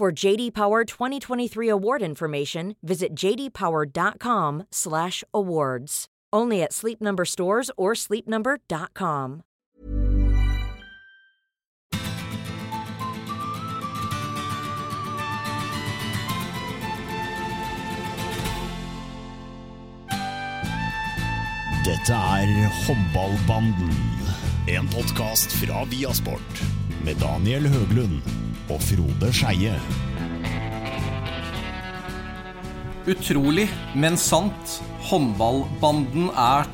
For JD Power 2023 award information, visit jdpower.com/awards. Only at Sleep Number stores or sleepnumber.com. Dette er Hobballbanden, en podcast fra Viasport med Daniel Høglund og Frode Scheie. Utrolig, men sant. Håndballbanden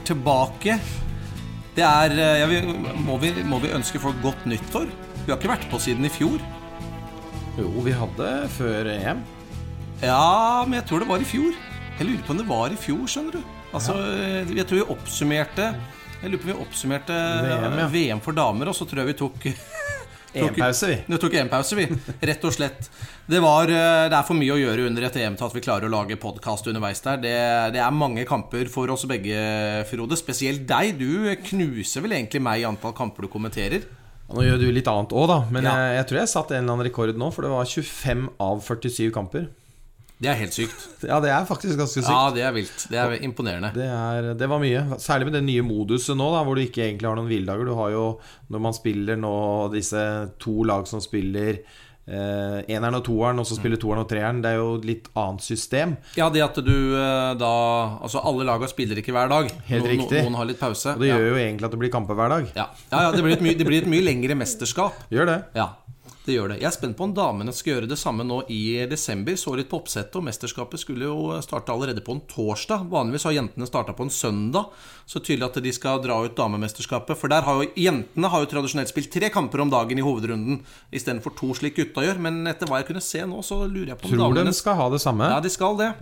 tilbake. Det ja, vi må ønske folk godt nyttår. Vi har ikke vært på siden I fjor. Jo, vi hadde før EM. Ja, men jeg tror det var I fjor. Jeg lurer på om det var I fjor, skjønner du. Altså, jeg tror vi oppsummerte. Jeg lurer på om vi oppsummerte VM, ja. VM for damer, og så tror jeg vi tok... EM-pause vi, rett og slett. Det for mye å gjøre under et EM til at vi klarer å lage podcast underveis der. Det mange kamper for oss begge, Frode. Spesielt deg, du knuser vel egentlig meg I antall kamper du kommenterer. Nå gjør du litt annet også da, men ja. jeg tror jeg satt en eller annen rekord nå, for det var 25 av 47 kamper. Det helt sykt. Ja, det faktisk ganske sykt. Ja, det vilt. Det imponerende. Det var mye. Særlig med den nye modusen nå, da, hvor du ikke egentlig har noen hviledager. Du har jo, når man spiller nå, disse to lag som spiller eneren og toeren, og så spiller toeren og treeren. Det jo et litt annet system. Ja, det at du da... Altså, alle lagene spiller ikke hver dag. Helt riktig. Noen har litt pause. Og det gjør jo egentlig at det blir kamper hver dag. Ja, ja, det blir et mye lengre mesterskap. Gjør det. Ja. Det gjør det. Jeg spent på om damene skal gjøre det samme nå I desember. Så litt på oppsettet, og mesterskapet skulle jo starte allerede på en torsdag. Vanligvis har jentene startet på en søndag, så tydelig at de skal dra ut damemesterskapet. For der har jo, jentene har jo tradisjonelt spilt 3 kamper om dagen I hovedrunden, I stedet for 2 slik gutta gjør. Men etter hva jeg kunne se nå, så lurer jeg på om damene... Tror de skal ha det samme? Ja, de skal det.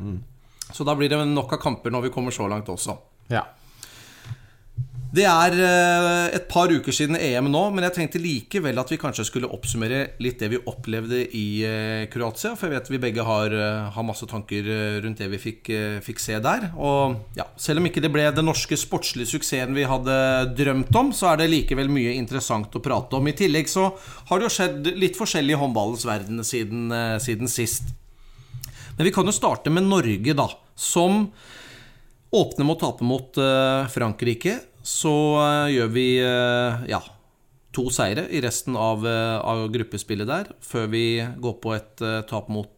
Så da blir det nok av kamper når vi kommer så langt også. Ja. Det et par uker siden EM nå, men jeg tenkte likevel at vi kanskje skulle oppsummere litt det vi opplevde I Kroatia, for jeg vet vi begge har masse tanker rundt det vi fikk se der. Og ja, selv om ikke det ble den norske sportslige suksessen vi hadde drømt om, så det likevel mye interessant å prate om. I tillegg så har det jo skjedd litt forskjellig I håndballens verden siden sist. Men vi kan jo starte med Norge da, som åpner mot tape mot Frankrike. Så gjør vi ja, 2 seire I resten av gruppespillet der, før vi går på et tap mot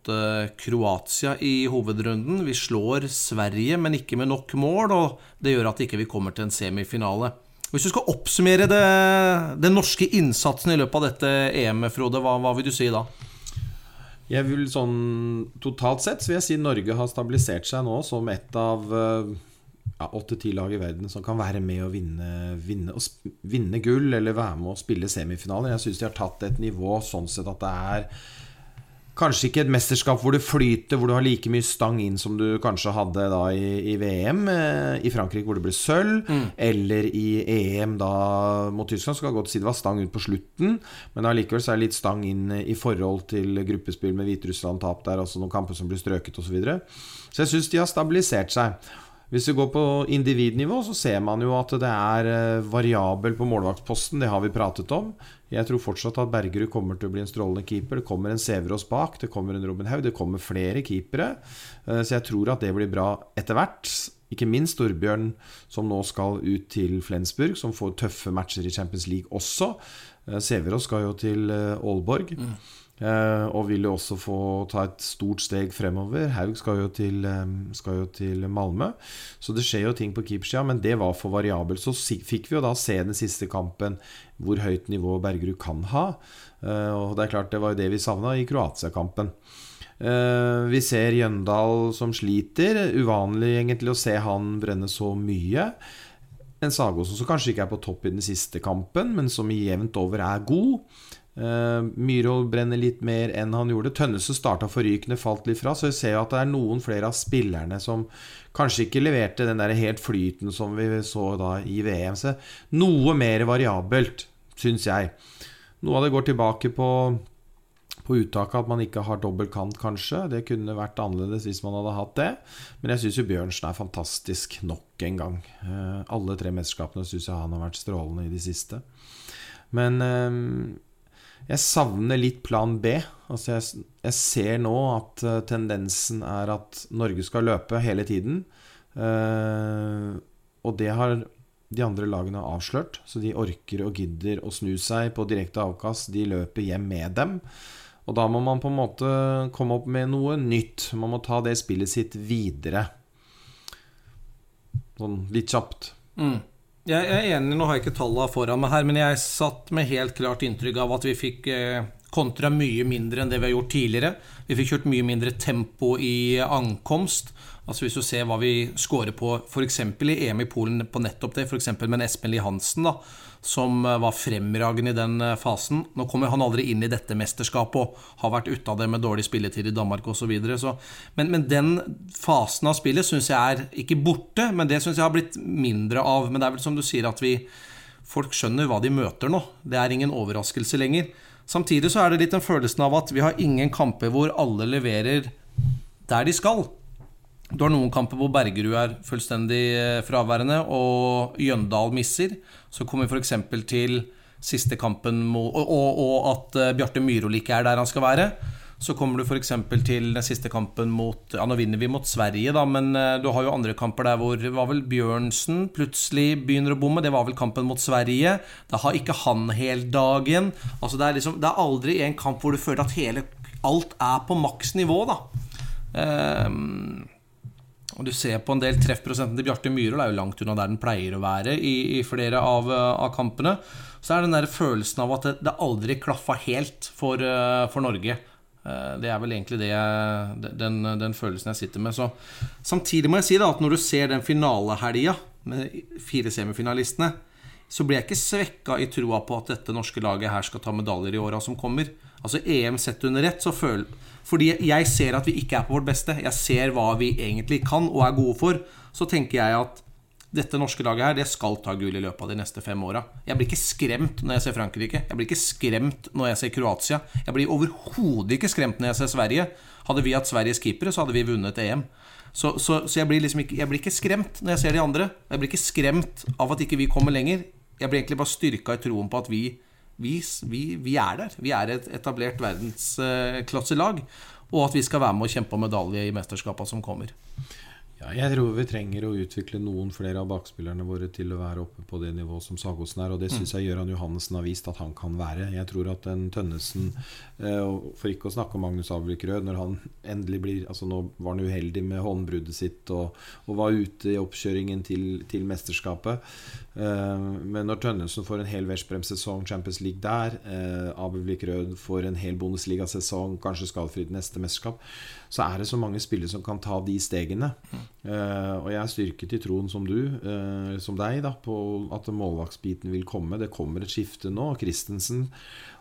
Kroatia I hovedrunden. Vi slår Sverige, men ikke med nok mål, og det gjør at ikke vi kommer til en semifinale. Hvis du skal oppsummere den norske innsatsen I løpet av dette EM, Frode, hva vil du si da? Jeg vil sånn, totalt sett så vil jeg si Norge har stabilisert seg nå som et av... 8-10 lag I verden som kan være med og vinne gull eller være med og spille semifinaler. Jeg synes de har tatt et nivå sånn sett at det kanskje ikke et mesterskap hvor det flyter, hvor du har like mye stang inn som du kanskje hadde da i VM I Frankrike hvor det ble sølv eller I EM da mot Tyskland, så kan jeg godt si det var stang ut på slutten, men allikevel så det litt stang inn I forhold til gruppespill med Hviterussland tap der, altså noen kamper som blir strøket og så videre. Så jeg synes de har stabilisert seg. Hvis vi går på individnivå så ser man jo at det variabel på målvaktposten, det har vi pratet om. Jeg tror fortsatt at Bergerud kommer til å bli en strålende keeper, det kommer en Sæverås bak, det kommer en Robin Haug, det kommer flere keepere, så jeg tror at det blir bra etter hvert. Ikke minst Torbjørn som nå skal ut til Flensburg, som får tøffe matcher I Champions League også. Sæverås skal jo til Aalborg. Og vil jo også få ta et stort steg fremover. Haug skal jo til Malmö. Så det skjer jo ting på keepersida, men det var for variabelt. Så fikk vi jo da se den siste kampen hvor høyt nivå Bergerud kan ha. Og det klart det var jo det vi savnet I Kroatia-kampen. Vi ser Jøndal som sliter. Uvanlig egentlig å se han brenne så mye. En Sagoassen som kanskje ikke på topp I den siste kampen, men som I jevnt over god. Myrhol brenner litt mer enn han gjorde. Tønnesen startet forrykende, falt litt fra, så vi ser jo at det noen flere av spillerne som kanskje ikke leverte den der helt flyten som vi så da I VM. Så noe mer variabelt, synes jeg. Noe av det går tilbake på uttaket at man ikke har dobbelt kant kanskje. Det kunne vært annerledes hvis man hadde hatt det. Men jeg synes jo Bjørnsen fantastisk nok en gang. Alle tre mesterskapene synes jeg han har vært strålende I de siste. Men... Jeg savner litt plan B. Altså jeg ser nå at tendensen at Norge skal løpe hele tiden. Og det har de andre lagene avslørt, så de orker og gidder å snu seg på direkte avkast. De løper hjem med dem. Og da må man på en måte komme opp med noe nytt. Man må ta det spillet sitt videre. Sånn litt kjapt. Jeg enig, nå har jeg ikke tallene foran meg her, men jeg satt med helt klart inntrykk av at vi fikk kontra mye mindre enn det vi har gjort tidligere. Vi fikk kjørt mye mindre tempo I ankomst. Altså hvis du ser hva vi skårer på, for eksempel I EM I Polen på nettopp det, for eksempel med Espen Lie Hansen da, som var fremragende I den fasen. Nå kommer han aldri inn I dette mesterskapet og har vært ute av det med dårlig spilletid I Danmark og så videre. Så, men den fasen av spillet synes jeg ikke borte, men det synes jeg har blitt mindre av. Men det vel som du sier at folk skjønner hva de møter nå. Det ingen overraskelse lenger. Samtidig så det litt en følelsen av at vi har ingen kamper hvor alle leverer der de skal. Du har noen kamper hvor Bergerud fullstendig fraværende, og Jøndal misser. Så kommer vi for eksempel til siste kampen, og at Bjarte Myrhol ikke der han skal være. Så kommer du for eksempel til den siste kampen mot, ja nå vinner vi mot Sverige da, men du har jo andre kamper der hvor var vel Bjørnsen plutselig begynner å bomme, det var vel kampen mot Sverige, da har ikke han hele dagen, altså det liksom, det aldri en kamp hvor du føler at alt på maksnivå da. Og du ser på en del treffprosenten til Bjarte Myrhol jo langt unna der den pleier å være i flere av kampene, så den der følelsen av at det aldri klaffet helt for Norge. Det vel egentlig det den følelsen jeg sitter med. Så, samtidig må jeg si da, at når du ser den finalehelgen med 4 semifinalistene, så blir jeg ikke svekket I troa på at dette norske laget her skal ta medaljer I årene som kommer. Altså EM sett under rett, så fordi jeg ser at vi ikke på vårt beste, jeg ser hva vi egentlig kan og gode for, så tenker jeg at dette norske laget her, det skal ta gull I løpet av de neste 5 årene. Jeg blir ikke skremt når jeg ser Frankrike. Jeg blir ikke skremt når jeg ser Kroatia. Jeg blir overhodet ikke skremt når jeg ser Sverige. Hadde vi hatt Sveriges keepere, så hadde vi vunnet EM. Så jeg blir liksom ikke, jeg blir ikke skremt når jeg ser de andre. Jeg blir ikke skremt av at ikke vi kommer lenger. Jeg blir egentlig bare styrket I troen på at vi der. Vi et etablert verdensklasselag, og at vi skal være med og kjempe om medalje I mesterskapet som kommer. Ja, jeg tror vi trenger å utvikle noen flere av bakspillerne våre til å være oppe på det nivå som Sagoassen og det synes jeg Jørgen Johannessen har vist at han kan være. Jeg tror at en Tønnesen, for ikke å snakke om Magnus Abelvik Rød, når han endelig blir, altså nå var han uheldig med håndbruddet sitt og var ute I oppkjøringen til mesterskapet, men når Tønnesen får en hel Vestbrem-sesong, Champions League der, Abelvik Rød får en hel Bundesliga-sesong, kanskje skadefritt neste mesterskap, så det så mange spillere som kan ta de stegene. Og jeg styrket I troen som som deg da, på at målvaktsbiten vil komme. Det kommer et skifte nå. Christensen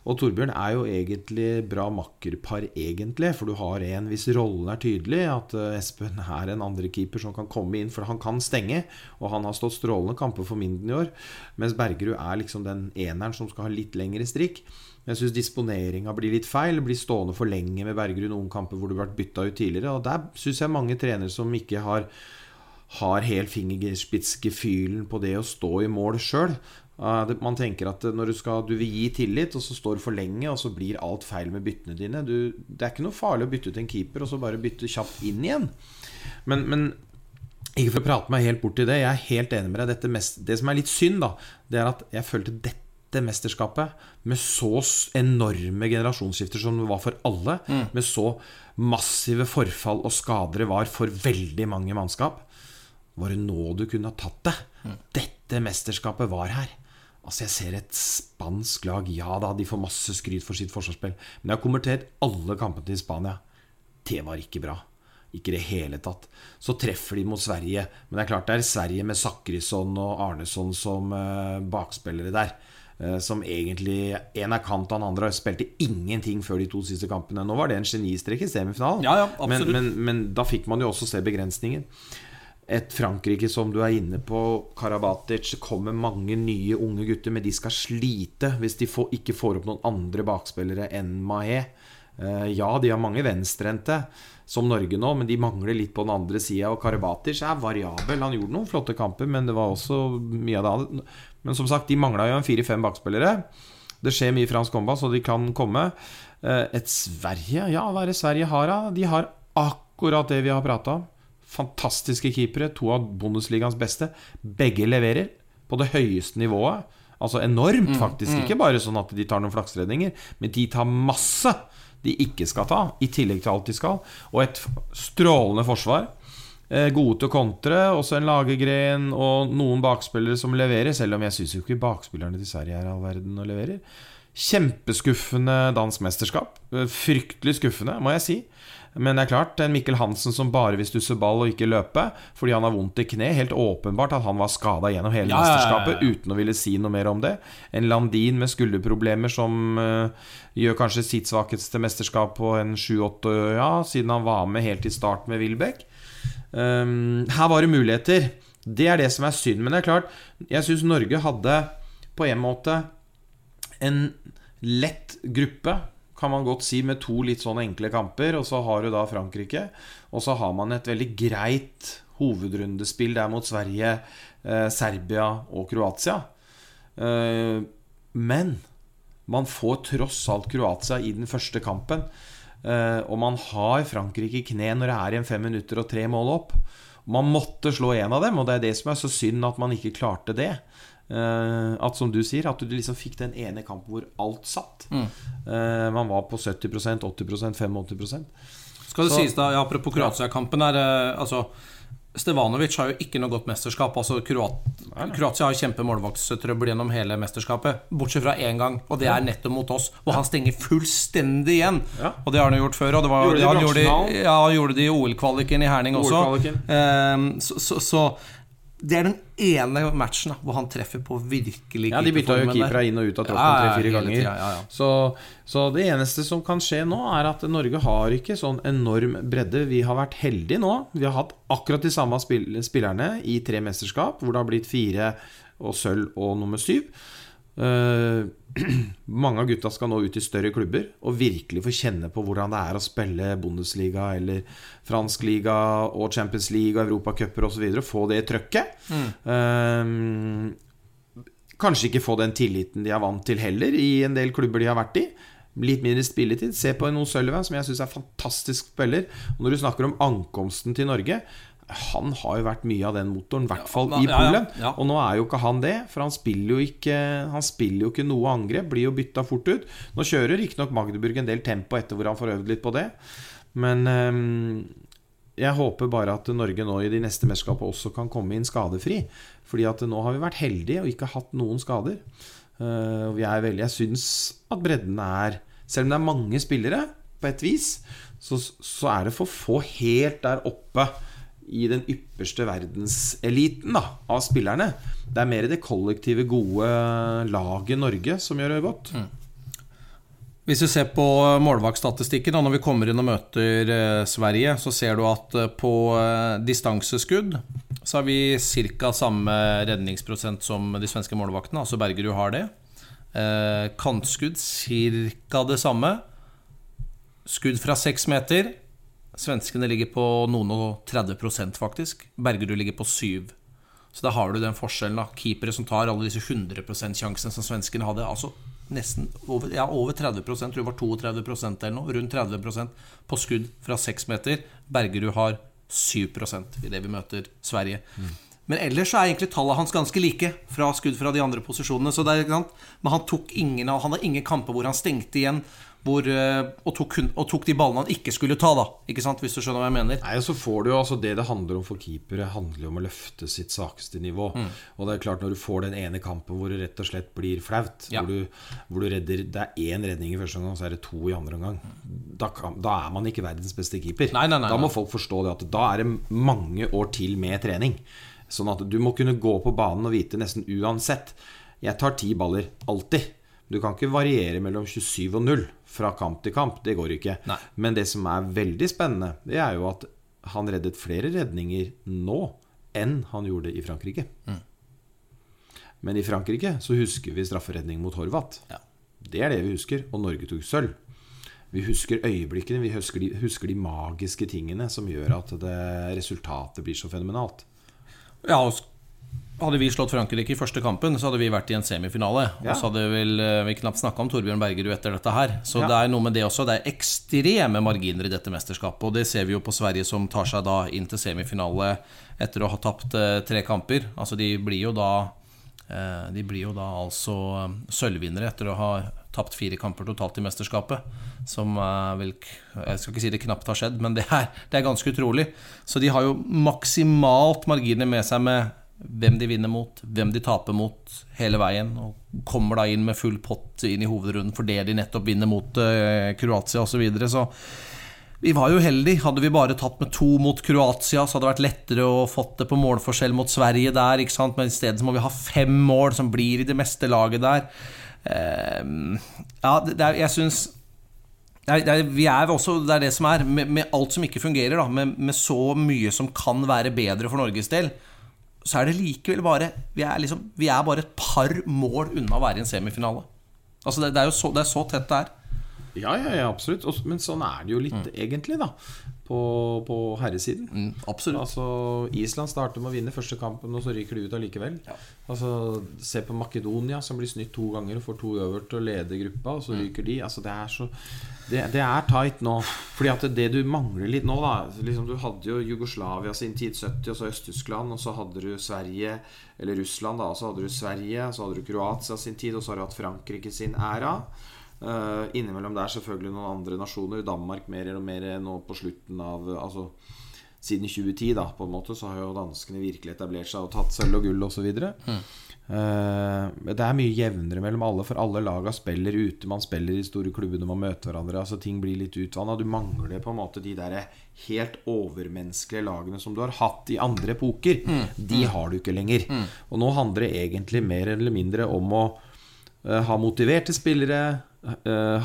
og Torbjørn jo egentlig bra makkerpar egentlig, for du har en hvis rollen tydelig, at Espen en andre keeper som kan komme inn, for han kan stenge, og han har stått strålende kamper for minden I år, mens Bergerud liksom den eneren som skal ha litt lengre strikk. Jeg synes disponeringen blir litt feil, blir stående for lenge med Bergerud noen kamper hvor du har vært byttet ut tidligere, og der synes jeg mange trenere som ikke har helt fingerspitzgefühlen på det å stå I mål selv. Man tenker at når du vil gi tillit, og så står du for lenge, og så blir alt feil med byttene dine. Det ikke noe farlig å bytte ut en keeper, og så bare bytte kjapt inn igjen. Men ikke for å prate meg helt bort til det, jeg helt enig med deg. Det som litt synd da, det at jeg følte dette mesterskapet, med så enorme generasjonsskifter som det var for alle, med så massive forfall og skadere var for veldig mange mannskap, var det nå du kunne ha tatt det. Dette mesterskapet var her. Altså jeg ser et spansk lag, ja da, de får masse skryt for sitt forsvarsspill, men de har konvertert alle kampene til Spania. Det var ikke bra. Ikke det hele tatt. Så treffer de mot Sverige, men det klart det Sverige med Sakrisson og Arnesson som bakspillere der. som egentlig en av kanten andra spelte ingenting før de to siste kampene. Nå var det en genistrek I semifinalen. Ja, ja, men da fikk man jo også se begrensningen. Et Frankrike som du inne på Karabatić kommer mange nye unge gutter, men de skal slite hvis de ikke får opp noen andre bakspillere enn Mahé. Ja, de har mange venstrente som Norge nå, men de mangler litt på den andre siden, og Karabatić variabel. Han gjorde noen flotte kamper, men det var også mye av det andre. Men som sagt, de mangler jo en 4-5 bakspillere. Det skjer mye fransk kombat, så de kan komme. Et Sverige, ja, hva det Sverige har da? De har akkurat det vi har pratet om. Fantastiske keepere, to av Bundesligans beste. Begge leverer på det høyeste nivået. Altså enormt faktisk, ikke bare sånn at de tar noen flaksredninger, men de tar masse de ikke skal ta, I tillegg til alt de skal. Og et strålende forsvar. Gode til å kontre, også en lagegren og noen bakspillere som leverer, selv om jeg synes jo ikke bakspillerne til Sverige all verden og leverer. Kjempeskuffende dansmesterskap, fryktelig skuffende, må jeg si. Men det klart, en Mikkel Hansen som bare vil stusse ball og ikke løpe, fordi han har vondt I knæ, helt åpenbart at han var skadet gjennom hele mesterskapet, uten å ville si noe mer om det. En Landin med skulderproblemer som gjør kanskje sitt svakeste mesterskap på en 7-8, ja, siden han var med helt I start med Wilbeck. Her var det muligheter. Det det som synd, men det klart, jeg synes Norge hadde på en måte en lett gruppe, kan man godt si, med to litt sånne enkle kamper, og så har du da Frankrike, og så har man et veldig greit hovedrundespill der mot Sverige, Serbia og Kroatia. Men man får tross alt Kroatia I den første kampen, og man har Frankrike I knæ når det igjen 5 minutter og 3 mål opp. Man måtte slå en av dem, og det det som så synd at man ikke klarte det. At som du sier, at du liksom fikk den ene kampen hvor alt satt man var på 70%, 80%, 85%. Skal det så, sies da, ja, apropos Kroatia-kampen altså, Stevanovic har jo ikke noe godt mesterskap altså, Kroatia har jo kjempe målvakstrøbbel gjennom hele mesterskapet bortsett fra en gang, og det nettopp mot oss og han stenger fullstendig igjen og det har han gjort før og det var, gjorde det, han gjorde det I OL-kvaliken I Herning også så Det den ene matchen da, hvor han treffer på virkelig Ja, de bytter jo keepere inn og ut av troppen 3-4 ganger Så det eneste som kan skje nå at Norge har ikke sånn enorm bredde Vi har vært heldige nå Vi har hatt akkurat de samme spillerne I 3 mesterskap Hvor det har blitt 4 og sølv og nummer 7 Mange av gutta skal nå ut I større klubber Og virkelig få kjenne på hvordan det å spille Bundesliga eller fransk liga Og Champions League og Europacuper og så videre Få det I trøkket Kanskje ikke få den tilliten de vant til heller I en del klubber de har vært I Litt mindre spilletid Se på en Sølven som jeg synes fantastisk spiller Og når du snakker om ankomsten til Norge Han har jo vært mye av den motoren I hvert fall I Polen Og nå jo ikke han det For han spiller jo ikke noe angrep Blir jo byttet fort ut Nå kjører ikke nok Magdeburg en del tempo Etter hvor han får øvd litt på det Men jeg håper bare at Norge nå I de neste mesterskapene Også kan komme inn skadefri Fordi at nå har vi vært heldige Og ikke hatt noen skader Jeg synes at bredden Selv om det mange spillere På et vis Så det for få helt der oppe I den ypperste verdenseliten da, av spillerne. Det mer det kollektive gode laget Norge som gjør det godt. Hvis vi ser på målvaktstatistikken, når vi kommer inn og møter Sverige, så ser du at på distanseskudd så har vi cirka samme redningsprosent som de svenske målvaktene, altså Bergerud har det. Kantskudd cirka det samme. Skudd fra 6 meter, Svenskene ligger på noen og 30% faktisk Bergerud ligger på 7 Så da har du den forskjellen da Keepere som tar alle disse 100% sjansen Som svenskene hadde Altså nesten over, ja, over 30% Det var 32% eller noe Rundt 30% på skudd fra 6 meter Bergerud har 7% I det vi møter Sverige Men ellers så egentlig tallet hans ganske like Fra skudd fra de andre posisjonene Så det sant Men han tok ingen Han hadde ingen kampe hvor han stengte igjen hvor, og tok de ballene han ikke skulle ta da Ikke sant, hvis du skjønner hva jeg mener Nei, så får du jo, altså det handler om for keepere Handler om å løfte sitt svakeste nivå Og det klart når du får den ene kampen Hvor det rett og slett blir flaut hvor du redder, det en redning I første omgang Så det 2 I andre omgang da man ikke verdens beste keeper nei, Da må folk forstå det at da det mange år til med trening Sånn at du må kunne gå på banen og vite nesten uansett Jeg tar 10 baller, alltid. Du kan ikke variere mellom 27 og 0 fra kamp til kamp, det går ikke. Nei. Men det som veldig spennende, det jo at han reddet flere redninger nå enn han gjorde I Frankrike. Mm. Men I Frankrike så husker vi strafferedning mot Horvat. Ja. Det det vi husker, og Norge tog sølv. Vi husker øyeblikkene, vi husker de magiske tingene som gjør at det, resultatet blir så fenomenalt. Ja, og hadde vi slått Frankrike I første kampen så hadde vi vært I en semifinale ja. Og så hadde vi knapt snakket om Torbjørn Bergerud etter dette her Så ja. Det noe med det også Det ekstreme marginer I dette mesterskapet Og det ser vi jo på Sverige som tar seg da inn til semifinale Etter å ha tapt 3 kamper Altså de blir jo da altså sølvvinnere Etter å ha tapt 4 kamper totalt I mesterskapet Som vel, jeg skal ikke si det knapt har skjedd Men det ganske utrolig Så de har jo maksimalt marginer med seg med hvem de vinner mot, hvem de taper mot hele veien, og kommer da inn med full pott inn I hovedrunden for det de nettopp vinner mot Kroatia og så videre, så vi var jo heldige, hadde vi bare tatt med 2 mot Kroatia så hadde det vært lettere å fått det på målforskjell mot Sverige der, ikke sant, men I stedet så må vi ha 5 mål som blir I det meste laget der ja, jeg synes vi også, det det som med alt som ikke fungerer da, med så mye som kan være bedre for Norges del så det likevel bare vi bare et par mål unna å være I en semifinale. Altså det jo så, det så tett det Ja, ja, absolutt. Men sånn det jo litt egentlig da på herresiden. Absolutt. Altså Island starter med å vinne første kampen og så ryker de ut allikevel. Ja. Altså se på Makedonia som blir snytt 2 ganger og får 2 øvert og leder gruppa og så ryker de. Altså det så det tight nå Fordi at det du mangler litt nå da liksom, Du hadde jo Jugoslavia sin tid 70 Og så Øst-Tyskland Og så hadde du Sverige Eller Russland da Og så hadde du Sverige Og så hadde du Kroatia sin tid Og så har du hatt Frankrike sin æra Innimellom der selvfølgelig noen andre nasjoner Danmark mer og mer nå på slutten av Altså siden 2010 da På en måte så har jo danskene virkelig etablert seg Og tatt sølv og gull og så videre det mye jevnere mellom alle For alle laga spiller ute Man spiller I store klubber når man møter hverandre Altså ting blir litt utvannet Du mangler på en måte de der helt overmenneskelige lagene Som du har hatt I andre epoker De har du ikke lenger Og nå handler det egentlig mer eller mindre om å ha motiverte spillere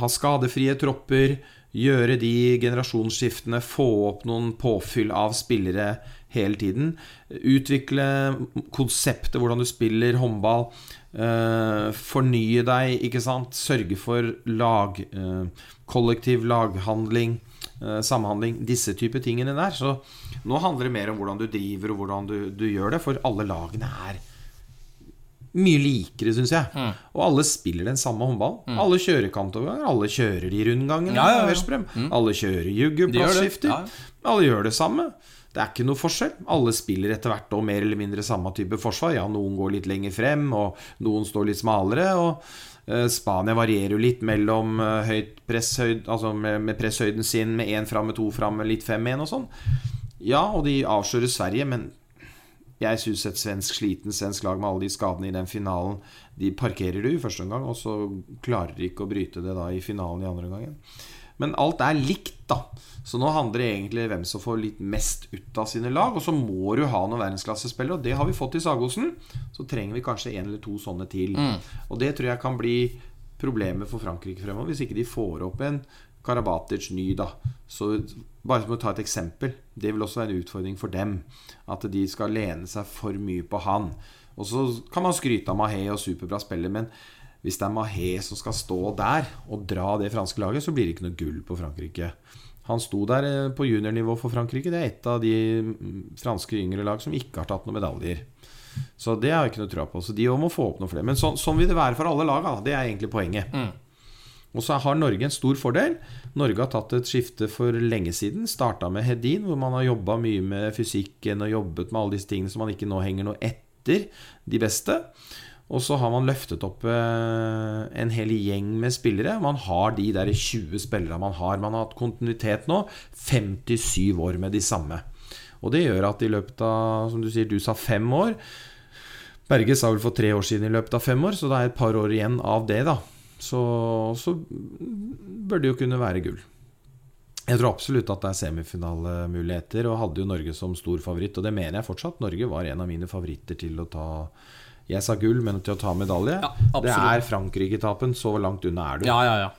ha skadefrie tropper Gjøre de generasjonsskiftene Få opp noen påfyll av spillere hele tiden utvikle konseptet hvordan du spiller håndball fornye deg ikke sant? Sørge for lag kollektiv laghandling samhandling disse type tingene der så nå handler det mer om hvordan du driver og hvordan du gjør det for alle lagene mye likere synes jeg og alle spiller den samme håndballen alle kjører kantoverganger, alle kjører de rundgangene alle kjører jugge plassskifter alle gjør det samme Det ikke noe forskjell. Alle spiller etter hvert og mer eller mindre samme type forsvar. Ja, noen går litt lenger frem, og noen står litt smalere, og Spania varierer jo litt mellom høyt presshøyd, altså med presshøyden sin, med 1 frem, med 2 frem, med litt 5-1 og sånn. Ja, og de avslører Sverige, men jeg synes et sliten svensk lag med alle de skadene I den finalen, de parkerer det jo første gang, og så klarer de ikke å bryte det da I finalen I andre gangen. Men alt likt da Så nå handler det egentlig hvem som får litt mest ut av sine lag Og så må du ha noen verdensklassespillere Og det har vi fått I Sagoassen Så trenger vi kanskje 1 eller 2 sånne til Og det tror jeg kan bli problemet for Frankrike fremover Hvis ikke de får opp en Karabatić ny da Så bare som å ta et eksempel Det vil også være en utfordring for dem At de skal lene seg for mye på han Og så kan man skryte av Mahé og superbra spiller Men Hvis det Mahé som skal stå der og dra det franske laget, så blir det ikke noe gull på Frankrike. Han sto der på juniornivå for Frankrike. Det et av de franske yngre lag som ikke har tatt noen medaljer. Så det har jeg ikke noe tro på. Så de må få opp noe flere. Men sånn vil det være for alle lag. Det egentlig poenget. Og så har Norge en stor fordel. Norge har tatt et skifte for lenge siden. Startet med Hedin, hvor man har jobbet mye med fysikken og jobbet med alle disse tingene som man ikke nå henger noe etter de beste. Og så har man løftet opp en hel gjeng med spillere. Man har de der 20 spillere man har. Man har hatt kontinuitet nå, 57 år med de samme. Og det gjør at I løpet av, som du sier, du sa 5 år. Berge sa vel for 3 år siden I løpet av 5 år, så det et par år igjen av det da. Så bør det jo kunne være gull. Jeg tror absolutt at det semifinalemuligheter, og hadde jo Norge som stor favoritt, og det mener jeg fortsatt. Norge var en av mine favoritter til å ta jeg sa gull, men til å ta medalje. Ja, det Frankrike-tapen, så langt unna du. Ja.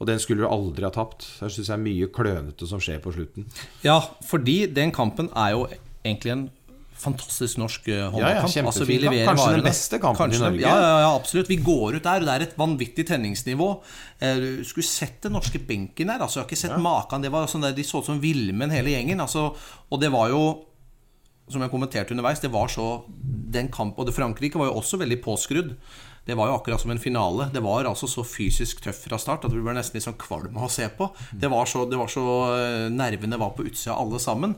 Og den skulle du aldri ha tapt. Jeg synes det mye klønete som skjer på slutten. Ja, fordi den kampen jo egentlig en fantastisk norsk håndballkamp. Ja, altså, kanskje den beste kampen kanskje i Norge. Ja, absolutt. Vi går ut der, og det et vanvittig tenningsnivå. Du skulle sett den norske benken der. Altså, jeg har ikke sett maken. Det var sånn der, de så ut som Vilmen hele gjengen. Altså, og det var jo som jeg kommenterte underveis, det var så den kampen, og det Frankrike var jo også veldig påskrudd. Det var jo akkurat som en finale. Det var altså så fysisk tøff fra start at vi ble nesten litt sånn kvalme å se på. Det var så nervene var på utsida alle sammen.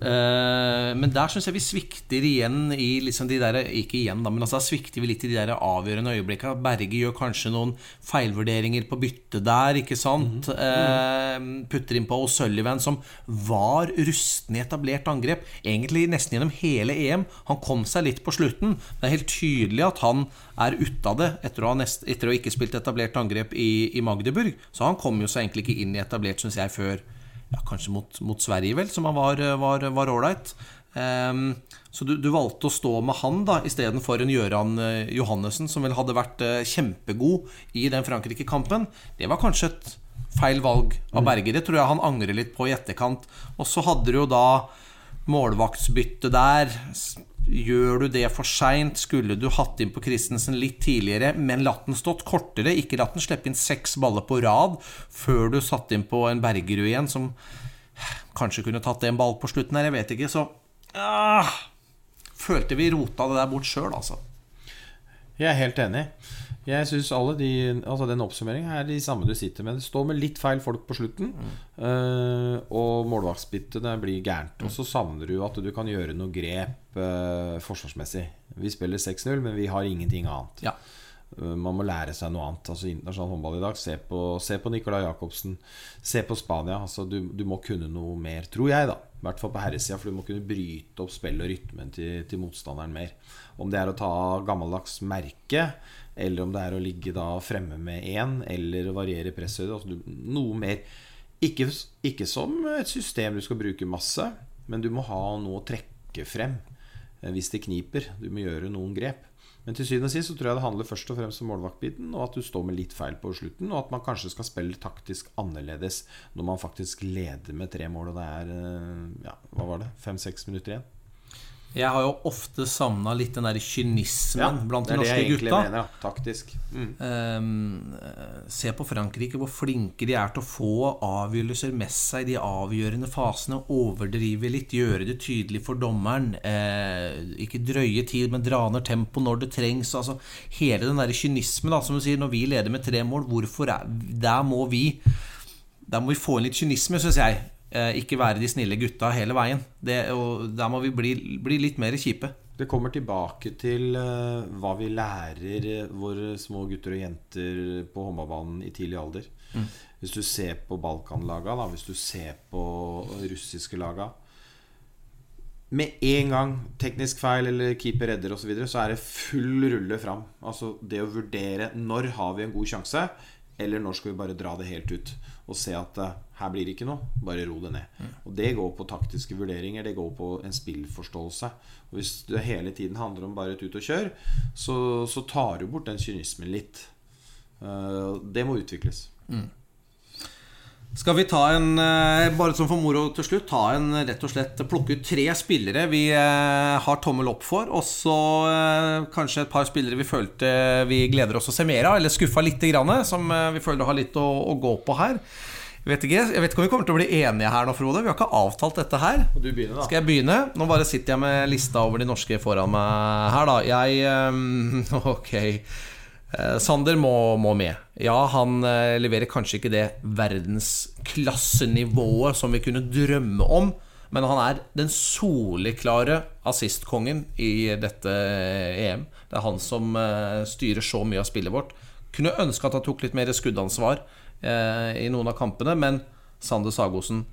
Men der synes jeg vi svikter igjen i liksom de der, ikke igjen da, men altså svikter vi litt i de der avgjørende øyeblikkene. Berge gjør kanskje noen feilvurderinger på bytte der, ikke sant? Putter inn på O'Sullivan som var rusten I etablert angrep, egentlig nesten gjennom hele EM. Han kom seg litt på slutten. Det helt tydelig at han ute av det etter å ha ikke spilt etablert angrep I Magdeburg, så han kom jo så egentlig ikke inn I etablert, synes jeg, før ja, kanskje mot Sverige vel, som han var ålreit. Så du valgte å stå med han da, I stedet for en Jørgen Johannessen, som vel hadde vært kjempegod I den Frankrike-kampen. Det var kanskje et feil valg av Berger. Det tror jeg han angrer litt på I etterkant. Og så hadde du jo da målvaktsbytte der. Gjør du det for sent? Skulle du hatt inn på Christensen litt tidligere, men latt den stått kortere, ikke latt den sleppe inn 6 baller på rad før du satt inn på en Bergerud igjen, som kanskje kunne tatt en ball på slutten her, jeg vet ikke, så følte vi rota det der bort selv, altså. Jeg helt enig. Jeg synes alle de, altså den oppsummeringen de samme du sitter med. Det står med litt feil folk på slutten, og målvaktsbyttene blir gærent. Og så savner du at du kan gjøre noe grep forsvarsmessig. Vi spiller 6-0, men vi har ingenting annet. Ja. Man må lære seg noe annet. Altså internasjonal håndball I dag, se på Nicolai Jakobsen, se på Spania. Altså du må kunne noe mer, tror jeg da. I hvert fall på herresiden, for du må kunne bryte opp spill og rytmen til motstanderen mer. Om det å ta gammeldags merke, eller om det å ligge da fremme med en, eller variere presshøyde, altså noe mer. Ikke som et system du skal bruke masse, men du må ha noe å trekke frem hvis det kniper. Du må gjøre noen grep. Men til syvende og sist så tror jeg det handler først og fremst om målvaktbiten, og at du står med litt feil på slutten, og at man kanskje skal spille taktisk annerledes når man faktisk leder med 3 mål, og det ja, hva var det? 5-6 minutter igjen. Jeg har jo ofte savnet litt den der kynismen blant de norske gutta mener, ja. Taktisk se på Frankrike hvor flinke de til å få avgjørelser med seg I de avgjørende fasene overdrive litt, gjøre det tydelig for dommeren ikke drøye tid men dra ned tempo når det trengs altså, hele den der kynismen da, som du sier, når vi leder med 3 mål hvorfor der må vi få en litt kynisme, synes jeg ikke være de snille gutta hele veien det, og der må vi bli litt mer kjipe det kommer tilbake til hva vi lærer våre små gutter og jenter på håndballbanen I tidlig alder hvis du ser på Balkanlaga da, hvis du ser på russiske laga med en gang teknisk feil eller keeper redder og så videre så det full rulle fram altså det å vurdere når har vi en god sjanse eller når skal vi bare dra det helt ut og se at her blir det ikke noe, bare ro det ned og det går på taktiske vurderinger det går på en spillforståelse og hvis det hele tiden handler om bare et ut og kjør så tar du bort den kynismen litt det må utvikles Skal vi ta en, bare som for moro til slutt, ta en rett og slett, plukke ut 3 spillere vi har tommel opp for, og så kanskje et par spillere vi følte vi gleder oss å se mer av, eller skuffa litt grann, som vi føler har litt å gå på her. Jeg vet ikke om vi kommer til å bli enige her nå, Frode, vi har ikke avtalt dette her. Og du begynner da. Skal jeg begynne? Nå bare sitter jeg med lista over de norske foran meg her da. Sander må med. Ja, han leverer kanskje ikke det verdensklassenivået som vi kunne drømme om, men han den soleklare assistkongen I dette EM. Det han som styrer så mye av spillet vårt. Kunne ønske at han tok litt mer skuddansvar I noen av kampene, men Sander Sagoassen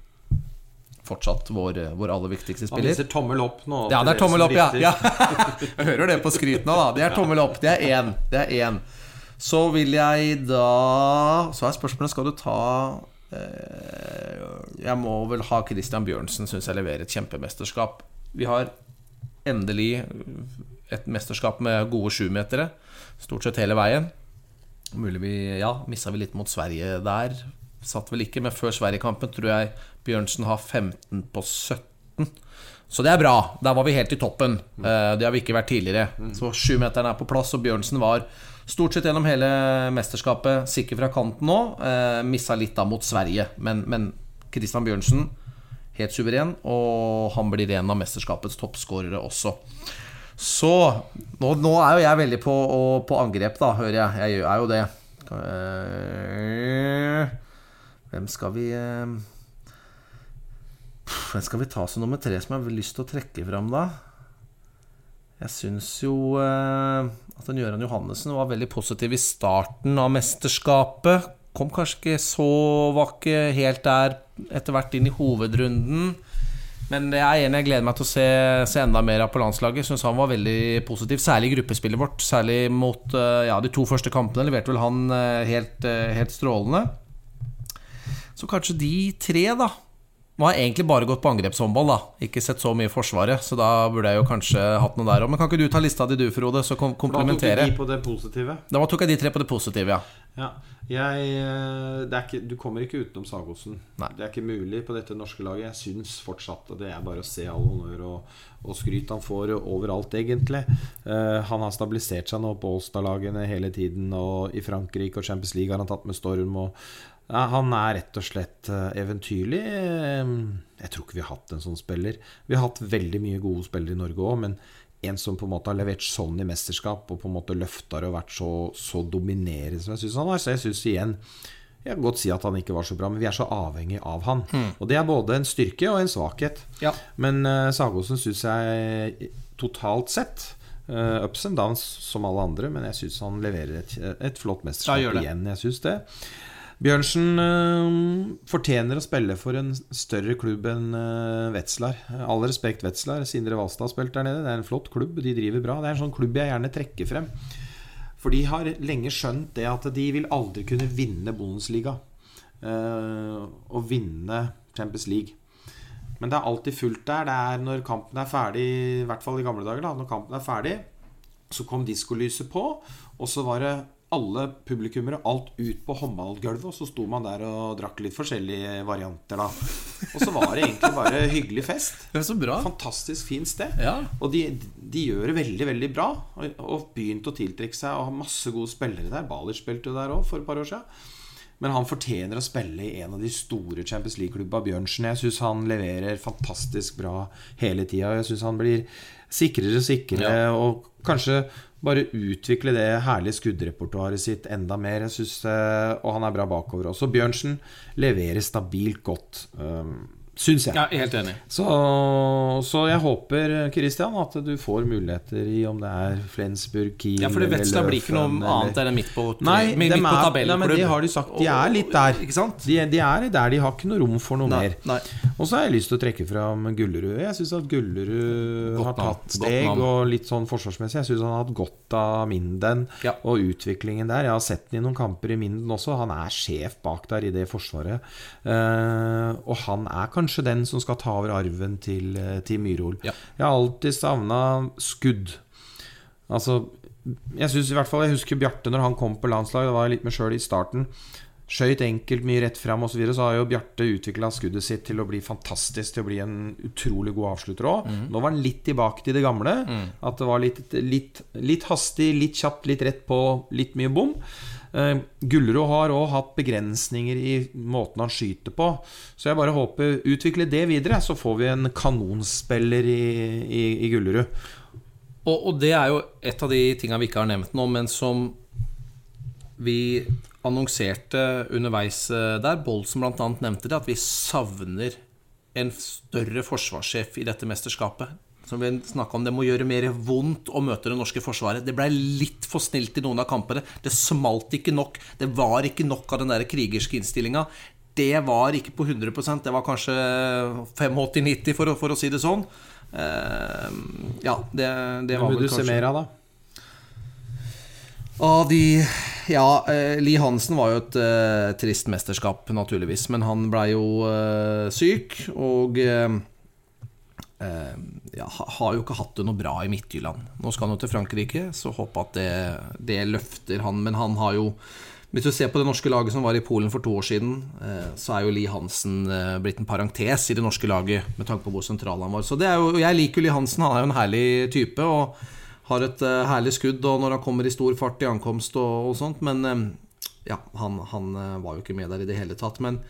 fortsatt vår aller viktigste spiller. Han viser tommel opp nå. Ja, det tommel opp, ja. Jeg hører det på skrytene da. Det tommel opp, det er en. Så vil jeg da... Så spørsmålet, skal du ta... Jeg må vel ha Christian Bjørnsen, synes jeg leverer et kjempemesterskap. Vi har endelig et mesterskap med gode 7-metere stort sett hele veien. Mulig vi, ja, misset vi litt mot Sverige der. Satt vel ikke, men før Sverige-kampen tror jeg Bjørnsen har 15 på 17. Så det bra. Der var vi helt i toppen. Det har vi ikke vært tidligere. Så 7-meteren på plass, og Bjørnsen var stort sett gjennom hele mesterskapet sikker fra kanten nå. Misset litt da mot Sverige, men Christian Bjørnsen helt suveren, og han blir en av mesterskapets toppskårere også. Så, nå jo jeg veldig på angrep da, hører jeg. Jeg gjør jo det. Hvem skal vi ta som nummer 3 som jeg har lyst til å trekke frem da? Jeg synes jo at Jørgen Johannessen var veldig positiv I starten av mesterskapet. Kom kanskje ikke så vakke helt der etter hvert inn I hovedrunden men jeg enig, jeg gleder meg til å se enda mer på landslaget, synes han var veldig positiv, særlig I gruppespillet vårt særlig mot ja, de 2 første kampene leverte vel han helt strålende så kanskje de 3 da nå har jeg egentlig bare gått på angrepshåndball da ikke sett så mye I forsvaret så da burde jeg jo kanskje hatt noe der også men kan ikke du ta lista di du Frode så komplementere da tok jeg de på det positive da tok jeg de 3 på det positive ja, ja. Du kommer ikke utenom Sagoassen. Det ikke mulig på dette norske laget. Jeg synes fortsatt at det bare å se all honnør og skryt han får overalt egentlig. Han har stabilisert seg nå på Ålstad-lagene hele tiden og I Frankrike og Champions League har han tatt med storm og, ja, han rett og slett eventyrlig. Jeg tror ikke vi har hatt en sånn spiller. Vi har hatt veldig mye gode spillere I Norge også, men en som på en måte har levert sånn I mesterskap og på en måte løfter og vært så dominerende som jeg synes han var så jeg synes igjen, jeg kan godt si at han ikke var så bra men vi så avhengig av han og det både en styrke og en svakhet ja. Men Sagoassen synes jeg totalt sett ups and downs som alle andre men jeg synes han leverer et flott mesterskap ja, igjen, jeg synes det Bjørnsen fortjener å spille for en større klubb enn Wetzlar. All respekt Wetzlar, Sindre Valstad har spilt der nede. Det en flott klubb, de driver bra. Det en sånn klubb jeg gjerne trekker frem. For de har lenge skjønt det at de vil aldri kunne vinne Bundesliga og vinne Champions League. Men det alltid fullt der. Det når kampen ferdig, I hvert fall I gamle dager, da, når kampen ferdig, så kom diskolyset på, og så var det alle publikummer og alt ut på håndballgulvet og så stod man der og drakk litt forskjellige varianter da og så var det egentlig bare hyggelig fest det så bra fantastisk fint sted ja. Og de gjør det veldig, veldig bra og begynt å tiltrekke seg og har masse gode spillere der Baller spilte jo der også for et par år siden men han fortjener å spille I en av de store Champions League-klubba Bjørnsen jeg synes han leverer fantastisk bra hele tiden og jeg synes han blir sikrere og sikrere ja. Og kanskje bare utvikle det herlige skuddrepertoaret sitt enda mer, jeg synes og han bra bakover også, Bjørnsen leverer stabilt godt synes jeg. Ja, helt enig så jeg håper, Christian at du får muligheter I om det Flensburg, Kiel ja, for det vet jeg blir ikke noe annet enn midt på tabellen men det har de sagt, de litt der ikke sant? De der, de har ikke noe rom for noe nei, mer nei. Og så har jeg lyst til å trekke fram Gulleru, jeg synes at Gulleru har tatt steg og litt sånn forsvarsmessig, jeg synes han har hatt godt av Minden ja. Og utviklingen der jeg har sett den I noen kamper I Minden også han sjef bak der I det forsvaret og han kanskje den som skal ta over arven til Myrhol. Ja. Jeg har alltid savnet skudd. Altså, jeg synes I hvert fall, jeg husker Bjarte når han kom på landslag, det var litt med selv I starten, skjøyt enkelt, mye rett frem og så videre, så har jo Bjarte utviklet skuddet sitt til å bli fantastisk, til å bli en utrolig god avslutter også. Nå var han litt tilbake til det gamle, at det var litt hastig, litt kjapt, litt rett på, litt mye bom. Gulleru har også hatt begrensninger I måten han skyter på så jeg bare håper utvikle det videre så får vi en kanonspiller i Gulleru og det jo et av de tingene vi ikke har nevnt nå men som vi annonserte underveis der Bolsen blant annet nevnte det at vi savner en større forsvarssjef I dette mesterskapet som vi snakket om, det må gjøre mer vondt å møte det norske forsvaret. Det ble litt for snilt I noen av kampene. Det smalt ikke nok. Det var ikke nok av den der krigerske innstillingen. Det var ikke på 100%. Det var kanskje 85-90 for å si det sånn. Ja, det var vel kanskje... Hvem vil du se mer av da? Li Hansen var jo et trist mesterskap naturligvis, men han ble jo syk og... har jo ikke hatt det noe bra I Mittjylland. Nå skal han jo til Frankrike, så håper at det løfter han, men han har jo Hvis du ser på det norske laget som var I Polen for 2 år siden, så jo Lee Hansen blitt en parentes I det norske laget med tanke på hvor sentral han var. Så det jo, jeg liker Lee Hansen, han jo en herlig type og har et herlig skudd og når han kommer I stor fart I ankomst og sånt, men ja, han var jo ikke med der I det hele tatt, men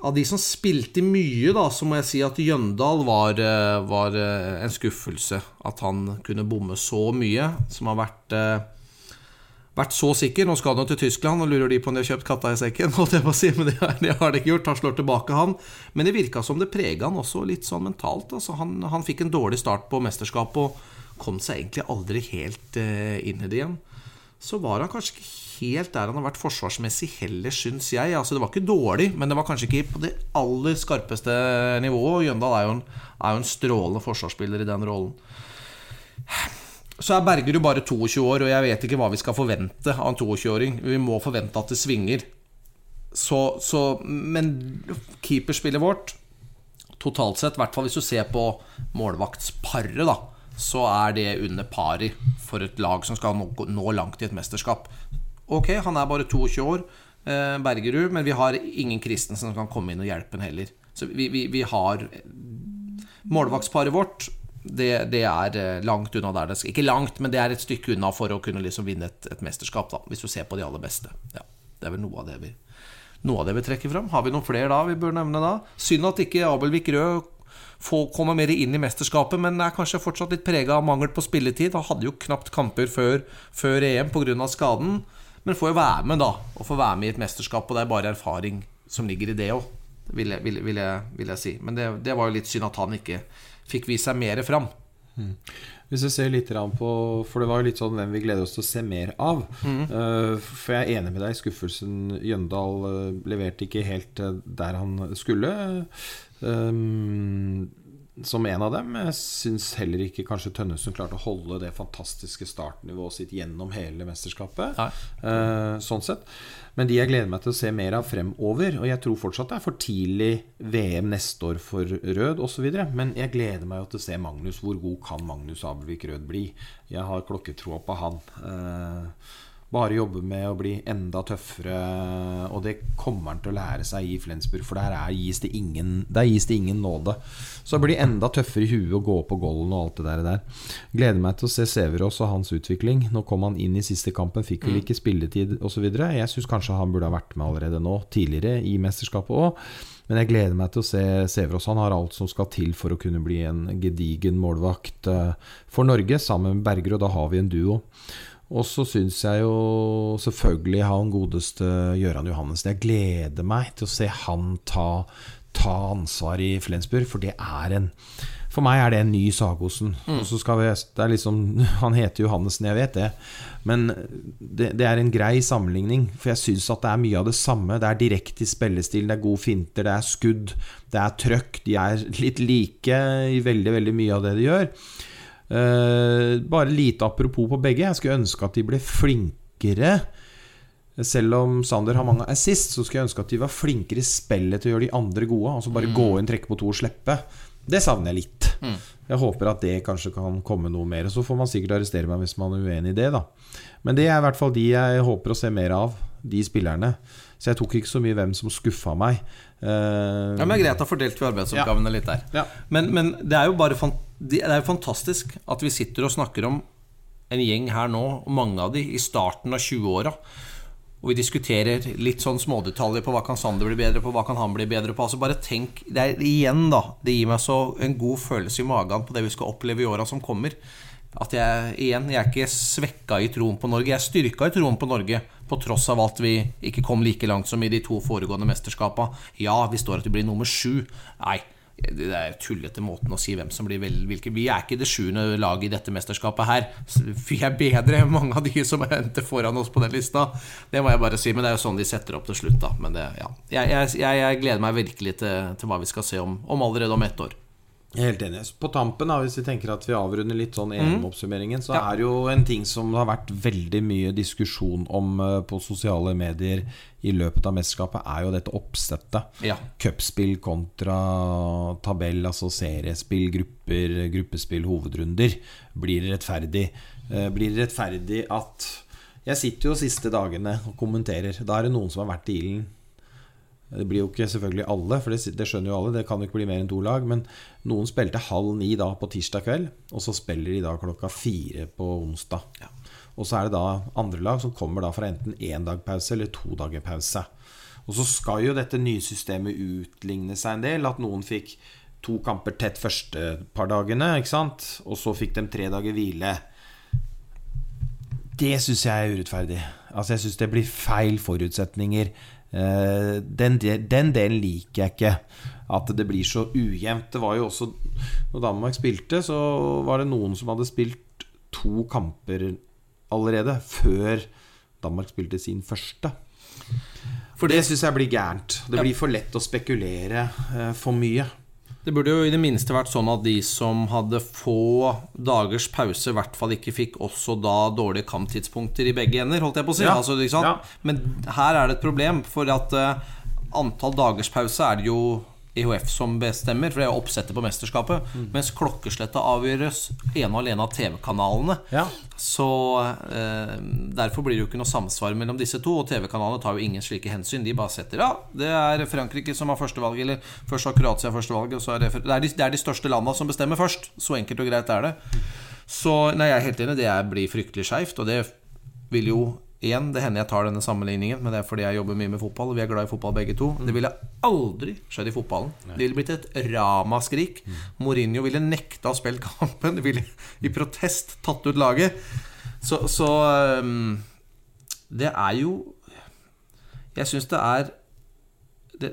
av de som spilte mye da, så må jeg si at Jøndal var en skuffelse at han kunne bomme så mye som har vært så sikker. Nå skal han til Tyskland og lurer de på om de har kjøpt katta I sekken og det må si, men det har de ikke gjort han slår tilbake han, men det virket som det preget han også litt sånn mentalt altså, han fikk en dårlig start på mesterskapet og kom seg egentlig aldri helt inn I det igjen så var han kanskje ikke helt der han har vært forsvarsmessig heller, synes jeg altså det var ikke dårlig, men det var kanskje ikke på det aller skarpeste nivået Jøndal jo en strålende forsvarsspiller I den rollen så Bergerud bare 22 år og jeg vet ikke hva vi skal forvente av en 22-åring, vi må forvente at det svinger så men keeperspillet vårt totalt sett, I hvert fall hvis du ser på målvaktsparret da så det under pari for et lag som skal nå langt I et mesterskap ok, han bare 22 år Bergerud, men vi har ingen Christensen som kan komme inn og hjelpe den heller så vi har målvaktsparret vårt det langt unna der det skal ikke langt, men det et stykke unna for å kunne liksom vinne et mesterskap da, hvis du ser på de aller beste ja, det vel noe av det vi trekker frem, har vi noen flere da vi bør nevne da, synd at ikke Abelvik Rød får komme mer inn I mesterskapet men kanskje fortsatt litt preget av mangel på spilletid, han hadde jo knapt kamper før EM på grunn av skaden men får jo være med da, og får være med I et mesterskap og det bare erfaring som ligger I det også vil jeg si, men det var jo litt synd at han ikke fikk vi seg mer fram. Hvis vi ser litt på, for det var jo litt sånn hvem vi gleder oss til å se mer av, for jeg enig med deg, skuffelsen Jøndal leverte ikke helt der han skulle, som en av dem. Jeg synes heller ikke kanskje Tønnesen klarte å holde det fantastiske startnivået sitt gjennom hele mesterskapet, sånn sett. Men de jeg gleder meg til å se mer av fremover, og jeg tror fortsatt det for tidlig VM neste år for Rød og så videre, men jeg gleder meg jo til å se Magnus, hvor god kan Magnus Abelvik Rød bli? Jeg har klokketroa på han. Bare jobbe med å bli enda tøffere, og det kommer han til å lære seg I Flensburg, for der gis det ingen nåde. Så det blir enda tøffere I huet å gå på golden og alt det der. Gleder meg til å se Sæverås og hans utvikling. Nå kom han inn I siste kampen, fikk vel ikke spilletid og så videre. Jeg synes kanskje han burde ha vært med allerede nå, tidligere I mesterskapet også. Men jeg gleder meg til å se Sæverås. Han har alt som skal til for å kunne bli en gedigen målvakt for Norge, sammen med Berger, og da har vi en duo. Og så synes jeg jo selvfølgelig han godeste Jørgen Johannessen jeg gleder meg til å se han ta ansvar I Flensburg for det for meg det en ny Sagoassen og så skal vi, det liksom, han heter Johannessen, jeg vet det men det en grei sammenligning for jeg synes at det mye av det samme det direkte I spillestil, det gode finter det skudd, det trøkk de litt like I veldig, veldig mye av det de gjør bare lite apropos på begge jeg skulle ønske at de ble flinkere selv om Sander har mange assist så skulle jeg ønske at de var flinkere I spillet til å gjøre de andre gode altså bare gå inn, trekke på to og sleppe det savner jeg litt jeg håper at det kanskje kan komme noe mer så får man sikkert arrestere meg hvis man uenig I det da. Men det I hvert fall de jeg håper å se mer av de spillerne så jeg tok ikke så mye hvem som skuffet meg ja, men greit å fordelt vi arbeidsoppgavene litt der men det jo bare det jo fantastisk at vi sitter og snakker om en gjeng her nå og mange av de I starten av 20-åra og vi diskuterer litt sånn smådetaljer på hva kan Sander bli bedre på hva kan han bli bedre på altså bare tenk, det igjen da det gir meg så en god følelse I magen på det vi skal oppleve I årene som kommer at jeg ikke svekka I troen på Norge jeg styrka I troen på Norge på tross av alt vi ikke kom like langt som I de 2 foregående mesterskapene ja, vi står at vi blir nummer 7 nei, det tullete måten å si hvem som blir hvilke. Vi ikke det 7. laget I dette mesterskapet her vi bedre enn mange av de som endte foran oss på den lista det må jeg bare si, men det jo sånn de setter opp til slutt da. Men det, ja. Jeg gleder meg virkelig til hva vi skal se om allerede om 1 år Helt enig. På tampen da, hvis vi tenker at vi avrunder litt sånn EM-oppsummeringen så ja. Jo en ting som det har vært veldig mye diskusjon om på sosiale medier i løpet av mesterskapet jo dette oppsettet ja. Cupspill kontra tabell, altså seriespill, grupper, gruppespill, hovedrunder blir rettferdig at jeg sitter jo siste dagene og kommenterer, da det noen som har vært i ilden. Det blir jo ikke selvfølgelig alle, for det skjønner jo alle. Det kan jo ikke bli mer enn to lag, men noen spilte 8:30 da på tirsdag kveld, og så spiller de da 16:00 på onsdag. Ja. Og så det da andre lag som kommer da fra enten en dag pause eller to dager pause. Og så skal jo dette nye systemet utligne seg en del, at noen fikk to kamper tett første par dagene, ikke sant? Og så fikk de 3 dager hvile. Det synes jeg urettferdig. Altså jeg synes det blir feil forutsetninger. Den delen liker jeg ikke at det blir så ujevnt. Det var jo også når Danmark spilte så var det noen som hadde spilt 2 kamper allerede før Danmark spilte sin første. For det synes jeg blir gærent. Det blir for lett å spekulere for mye. Det burde jo i det minste vært sånn at de som hadde få dagers pause I hvert fall ikke fikk også da dårlige kamptidspunkter I begge ender, holdt jeg på å si. Ja. Altså, ikke sant? Ja. Men her det et problem, for at antall dagers pause det jo EHF som bestemmer, for det oppsettet på mesterskapet, mens klokkeslettet avgjøres ene og alene av TV-kanalene. Ja. Så derfor blir det jo ikke noe samsvar mellom disse to, og TV-kanalene tar jo ingen slike hensyn. De bare setter, ja, det Frankrike som har førstevalg, eller først har Kroatia førstevalg, og så det de største landene som bestemmer først. Så enkelt og greit det. Så nei, jeg helt enig, det blir fryktelig skjevt, og det vil jo igjen, det hender jeg tar denne sammenligningen men det fordi jeg jobber mye med fotball og vi glad I fotball begge to det ville aldri skjedd I fotballen det ville blitt et ramaskrik Mourinho ville nekta å spille kampen det ville I protest tatt ut laget så det jo jeg synes det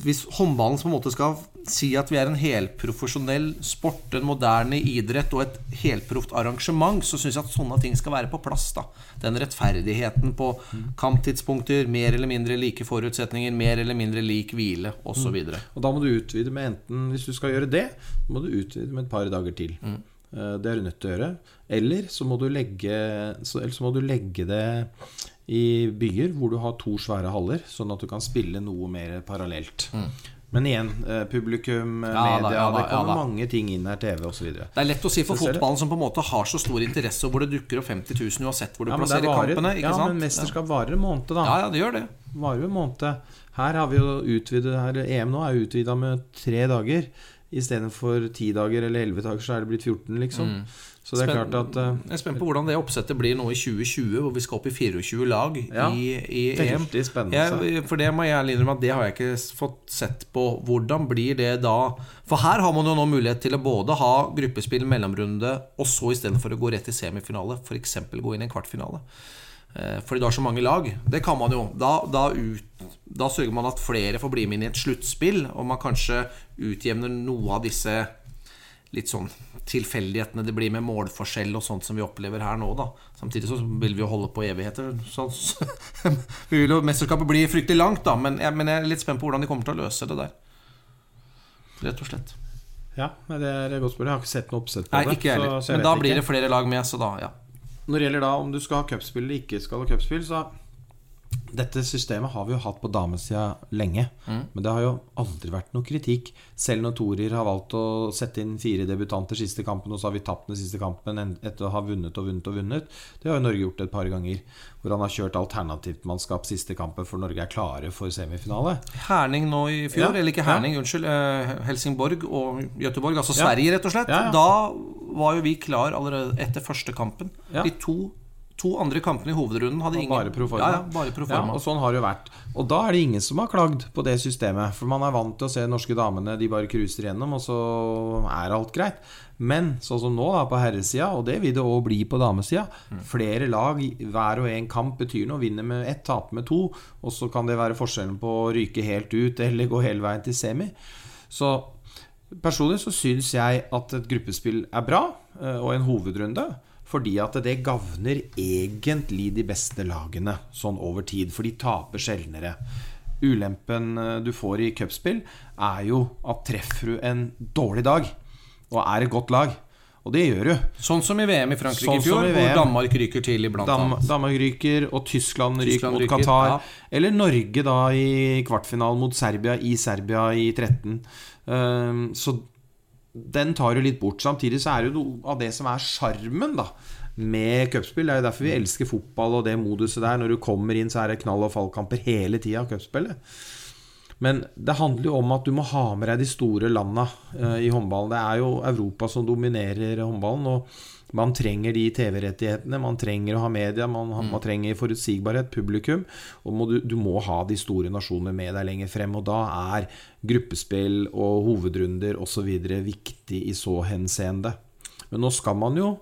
hvis håndballen på en måte skal si at vi en helprofesjonell sport, en moderne idrett og et helproft arrangement, så synes jeg at sånne ting skal være på plass da. Den rettferdigheten på kamptidspunkter, mer eller mindre like forutsetninger, mer eller mindre lik hvile, og så videre. Og da må du utvide med enten, hvis du skal gjøre det, må du utvide med et par dager til. Det du nødt til å gjøre. Eller så må du legge det I byer hvor du har 2 svære haller, sånn at du kan spille noe mer parallelt. Men igjen, publikum, media, det kommer mange ting inn her, TV og så videre. Det lett å si for fotballen som på en måte har så stor interesse, og hvor det dukker opp 50.000 uansett hvor du plasserer kampene, ikke sant? Ja, men mesterskap varer en måned da. Ja, det gjør det. Varer en måned. Her har vi jo utvidet, her EM nå utvidet med 3 dager, I stedet for 10 dager eller 11 dager, så det blitt 14 liksom. Så det klart at jeg spent på hvordan det oppsettet blir nå I 2020 hvor vi skal opp I 24 lag I EM for det må jeg innrømme at det har jeg ikke fått sett på hvordan blir det da for her har man jo nå mulighet til å både ha gruppespill, mellomrunde og så I stedet for å gå rett til semifinale for eksempel gå inn I en kvartfinale fordi det så mange lag det kan man jo da sørger man at flere får bli med inn I et sluttspill og man kanskje utjevner noe av disse litt sånn tilfeldighetene det blir med målforskjell og sånt som vi opplever her nå da. Samtidig så vil vi jo holde på evigheter sånn, så vi vil jo mesterskapet bli fryktelig langt da men jeg litt spent på hvordan de kommer til å løse det der rett og slett ja, men det godt spørsmål jeg har ikke sett noe oppsett på Nei, det så men da blir det flere lag med så da, ja. Når det gjelder da om du skal ha cupspill eller ikke skal ha cupspill så Dette systemet har vi jo hatt på damesiden lenge Men det har jo aldri vært noe kritikk Selv når Torir har valgt å sette inn 4 debutanter siste kampen Og så har vi tapt den siste kampen Etter å ha vunnet og vunnet og vunnet Det har jo Norge gjort et par ganger Hvor han har kjørt alternativt mannskap siste kampen For Norge klare for semifinale Herning nå I fjor, eller ikke Herning, unnskyld Helsingborg og Göteborg, altså Sverige rett og slett Da var jo vi klar allerede etter første kampen De to andre kampene I hovedrunden hadde ingen bare proforma og sånn har det jo vært og da det ingen som har klagd på det systemet for man vant til å se norske damene de bare kruser gjennom og så alt greit men sånn som nå da, på herresiden og det vil det også bli på damesiden flere lag, hver og en kamp betyr noe, vinner med 1, taper med 2 og så kan det være forskjellen på å ryke helt ut eller gå hele veien til semi så personlig så synes jeg at et gruppespill bra og en hovedrunde fordi at det gavner egentlig de beste lagene sånn over tid, for de taper sjeldnere ulempen du får I cupspill jo at treffer du en dårlig dag og et godt lag og det gjør du sånn som I VM I Frankrike I fjor hvor Danmark ryker til I blant annet Danmark ryker og Tyskland ryker mot Qatar ja. Eller Norge da I kvartfinalen mot Serbia I 13 så den tar du litt bort samtidig så det jo av det som skjermen da med cupspill det jo derfor vi elsker fotball og det moduset der når du kommer inn så det knall- og fallkamper hele tiden cupspillet men det handler jo om at du må ha med deg de store landene I håndballen det jo Europa som dominerer håndballen og man trenger de TV-rettighetene man trenger å ha media man trenger forutsigbarhet, publikum og du må ha de store nasjonene med deg lenger frem og da gruppespill og hovedrunder og så videre viktig I så henseende men nå skal man jo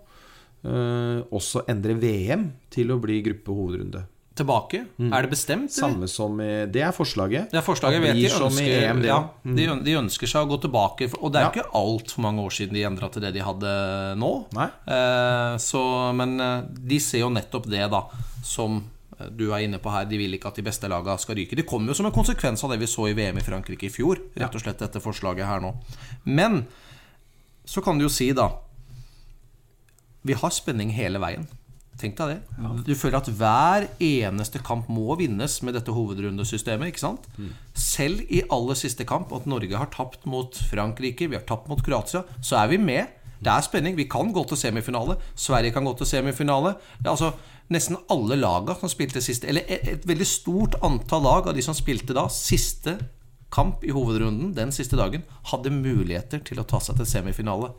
også endre VM til å bli gruppehovedrunde tilbake? Det bestemt? Eller? Samme som det forslaget det forslaget vet de ønsker EM, ja, de ønsker seg å gå tilbake og det jo ikke alt for mange år siden de endret til det de hadde nå så, men de ser jo nettopp det da, som du inne på her, de vil ikke at de beste lagene skal ryke det kommer jo som en konsekvens av det vi så I VM I Frankrike I fjor, rett og slett dette forslaget her nå men så kan du jo si da Vi har spenning hele veien. Tenk deg det. Ja. Du føler at hver eneste kamp må vinnes med dette hovedrundesystemet, ikke sant? Selv I aller siste kamp, at Norge har tapt mot Frankrike, vi har tapt mot Kroatia, så vi med. Det spenning. Vi kan gå til semifinale. Sverige kan gå til semifinale. Det altså nesten alle lagene som spilte siste, eller et veldig stort antall lag av de som spilte da, siste kamp I hovedrunden, den siste dagen, hadde muligheter til å ta seg til semifinale.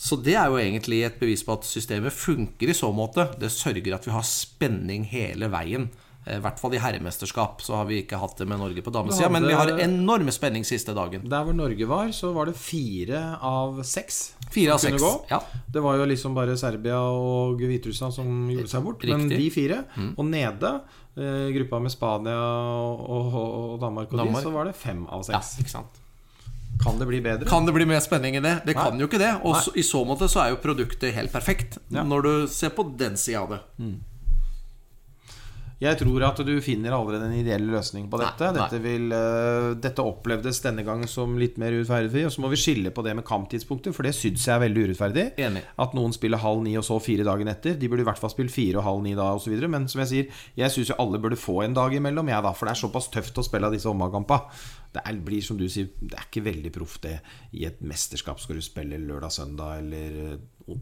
Så det jo egentlig et bevis på at systemet funker I så måte. Det sørger at vi har spenning hele veien. I hvert fall I herremesterskap så har vi ikke hatt det med Norge på damesiden, men vi har enorme spenning siste dagen. Der hvor Norge var, så var det 4 av 6. 4 av 6, ja. Det var jo liksom bare Serbia og Hviterussland som gjorde seg bort, men de 4. Og nede, gruppa med Spania og Danmark og de, så var det 5 av 6. Ja, ikke sant? Kan det bli bedre? Kan det bli mer spenning I det? Det Nei. Kan jo ikke det, og så, I så måte så jo produktet helt perfekt når du ser på den siden av det. Jeg tror at du finner allerede en ideell løsning på dette. Dette opplevdes denne gangen som litt mer urettferdig, og så må vi skille på det med kamptidspunkter, for det synes jeg veldig urettferdig. Enig. At noen spiller 9:30 og så 4 dagen etter. De burde I hvert fall spille 4:30 da, og så videre. Men som jeg sier, jeg synes jo alle burde få en dag imellom, jeg da, for det såpass tøft å spille av disse omgangskampene. Det blir som du sier, det ikke veldig proft det. I et mesterskap skal du spille lørdag, søndag eller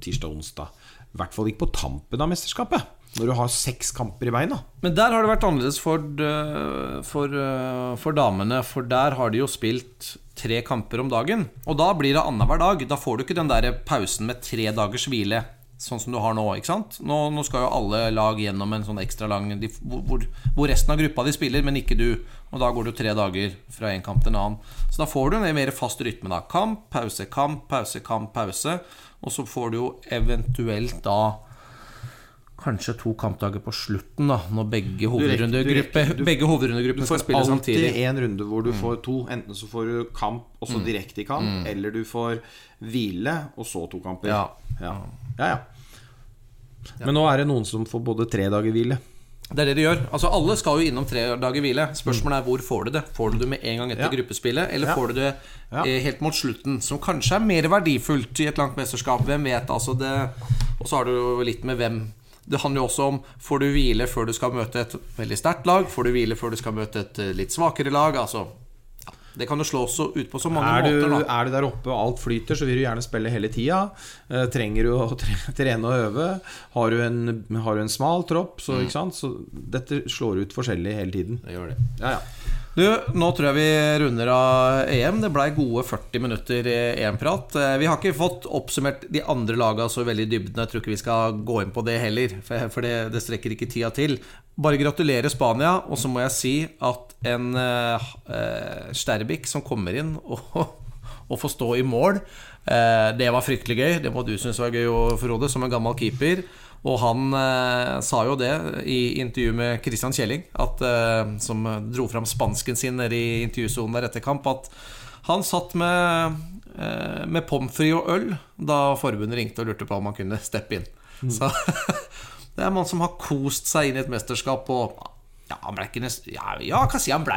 tirsdag, onsdag. I hvert fall ikke på tampen av mesterskapet. Når du har 6 kamper I beina Men der har det vært annerledes for damene For der har de jo spilt 3 kamper om dagen Og da blir det annen hver dag Da får du ikke den der pausen med 3 dagers hvile Sånn som du har nå, ikke sant? Nå skal jo alle lag gjennom en sånn ekstra lang hvor resten av gruppa de spiller, men ikke du Og da går du 3 dager fra en kamp til en annen Så da får du en mer fast rytme da Kamp, pause, kamp, pause, kamp, pause Og så får du jo eventuelt da Kanskje 2 kampdager på slutten da Når begge hovedrundegruppene skal spille samtidig Du får alltid en runde hvor du får 2 Enten så får du kamp og så direkte I kamp Eller du får hvile og så 2 kamper Men nå det noen som får både 3 dager hvile Det det de gjør Altså alle skal jo innom 3 dager hvile Spørsmålet hvor får du det? Får du det med en gang etter gruppespillet? Eller får du det helt mot slutten? Som kanskje mer verdifullt I et langt mesterskap Hvem vet altså det Og så har du jo litt med hvem Det handler jo også om, får du hvile før du skal møte et veldig sterkt lag? Får du hvile før du skal møte et litt svakere lag? Altså, det kan jo slå så ut på så mange måter da. Du der oppe og alt flyter, så vil du gjerne spille hele tiden. Trenger du å trene og øve? Har du en smal tropp? Så, ikke sant? Så dette slår ut forskjellig hele tiden. Det gjør det. Nå tror jeg vi runder av EM Det ble gode 40 minutter EM-prat Vi har ikke fått oppsummert de andre lagene så veldig dybden Jeg tror ikke vi skal gå inn på det heller For det strekker ikke tida til Bare gratulere Spania Og så må jeg si at en Sterbik som kommer inn og får stå I mål Det var fryktelig gøy Det må du synes var gøy å forråde som en gammel keeper Og han sa jo det I intervju med Christian Kjelling at, Som dro fram spansken sin nede I intervjusonen der etter kamp At han satt med pomfri og øl Da forbundet ringte og lurte på om han kunne steppe inn Så det en mann som har kost seg inn I et mesterskap Og Ja, han ble ikke nesten, ja, jeg kan si han ble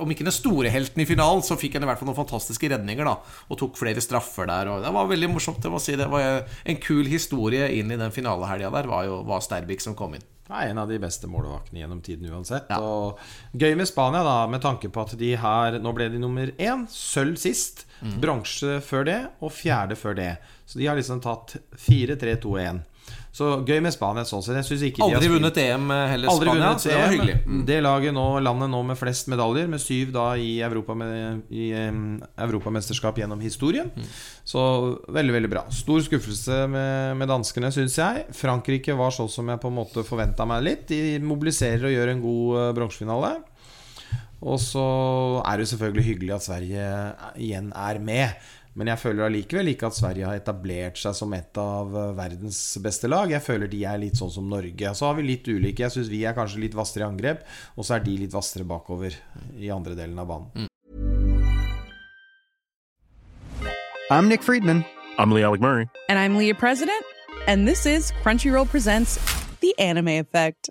om ikke den store helten I finalen så fikk han I hvert fall noen fantastiske redninger da, og tok flere straffer der og det var veldig morsomt, jeg må si det var en kul historie inn I den finalehelgen der var jo var Sterbik som kom inn Nei, en av de beste målvaktene gjennom tiden uansett ja. Og gøy med Spania da med tanke på at de her, nå ble de nummer 1 sølv sist, bronse før det og fjerde før det så de har liksom tatt 4-3-2-1 Så gøy med Spanien sånn sett. Jeg synes ikke de har aldri vunnet EM heller Aldri Spania, vunnet så det var hyggelig. Det laget nå landet nå med flest medaljer med 7 da I Europa I Europamesterskap gjennom historien. Så veldig veldig bra. Stor skuffelse med danskene synes jeg. Frankrike var sånn som jeg på en måte forventet meg litt. De mobiliserer og gjør en god bronsefinale. Og så det selvfølgelig hyggelig at Sverige igjen med. Men jeg føler allikevel ikke at Sverige har etablert seg som et av verdens beste lag. Jeg føler de litt sånn som Norge. Så har vi litt ulike. Jeg synes vi kanskje litt vassere I angrep, og så de litt vassere bakover I andre delen av banen. I'm Nick Friedman. I'm Lee Alec Murray. And I'm Leah President. And this is Crunchyroll Presents The Anime Effect.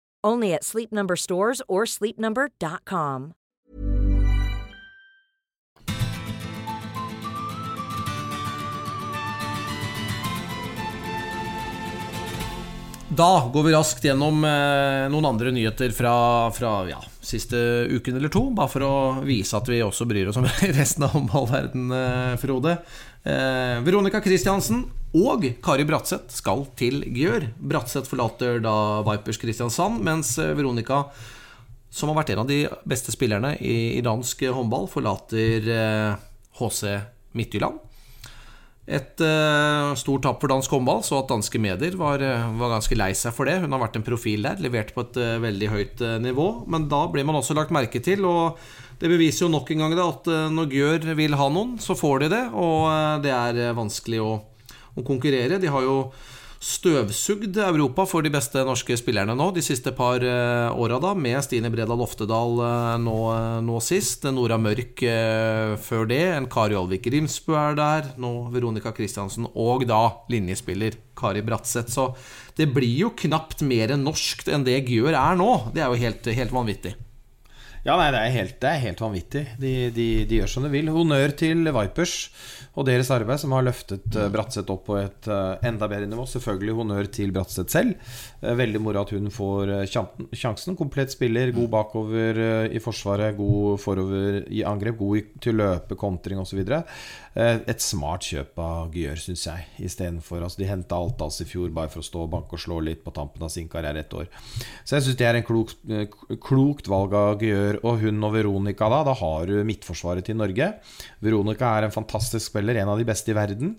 Only at Sleep Number stores or sleepnumber.com. Da går vi raskt gjennom noen andre nyheter fra ja, siste uken eller to, bare for å vise at vi også bryr oss om resten av håndballverden, Frode. Veronica Kristiansen og Kari Brattset skal til Gjør. Brattset forlater da Vipers Kristiansand, mens Veronica, som har vært en av de beste spillerne I dansk håndball, forlater HC Mittjylland. Et stort tapp for dansk håndball Så at danske medier var ganske lei seg for det Hun har vært en profil der Levert på et veldig høyt nivå Men da ble man også lagt merke til Og det beviser jo nok en gang da At når Gjør vil ha noen Så får de det Og det vanskelig å konkurrere De har jo støvsugd Europa for de beste norske spillerne nå de siste par årene da med Stine Breda Loftedal nå sist, Nora Mørk før det, en Kari Olvik Rimsbø der, nå Veronica Kristiansen og da linjespiller Kari Brattset, så det blir jo knapt mer norskt enn det Gjør nå, det jo helt vanvittig Ja, nei, det er helt vanvittig de gjør som de vil Honnør til Vipers Og deres arbeid som har løftet Brattset opp på et enda bedre nivå Selvfølgelig honnør til Brattset selv Veldig moro at hun får sjansen Komplett spiller, god bakover I forsvaret God forover I angrep God til løpe, kontring og så videre Et smart kjøp av Gjør, synes jeg I stedet for, altså de hentet alt altså I fjor Bare for å stå og banke og slå litt på tampen av sin karriere et år Så jeg synes det en klokt valg av Gjør Gjør og hun og Veronica da, da har du midtforsvaret til Norge. Veronica en fantastisk spiller, en av de beste I verden.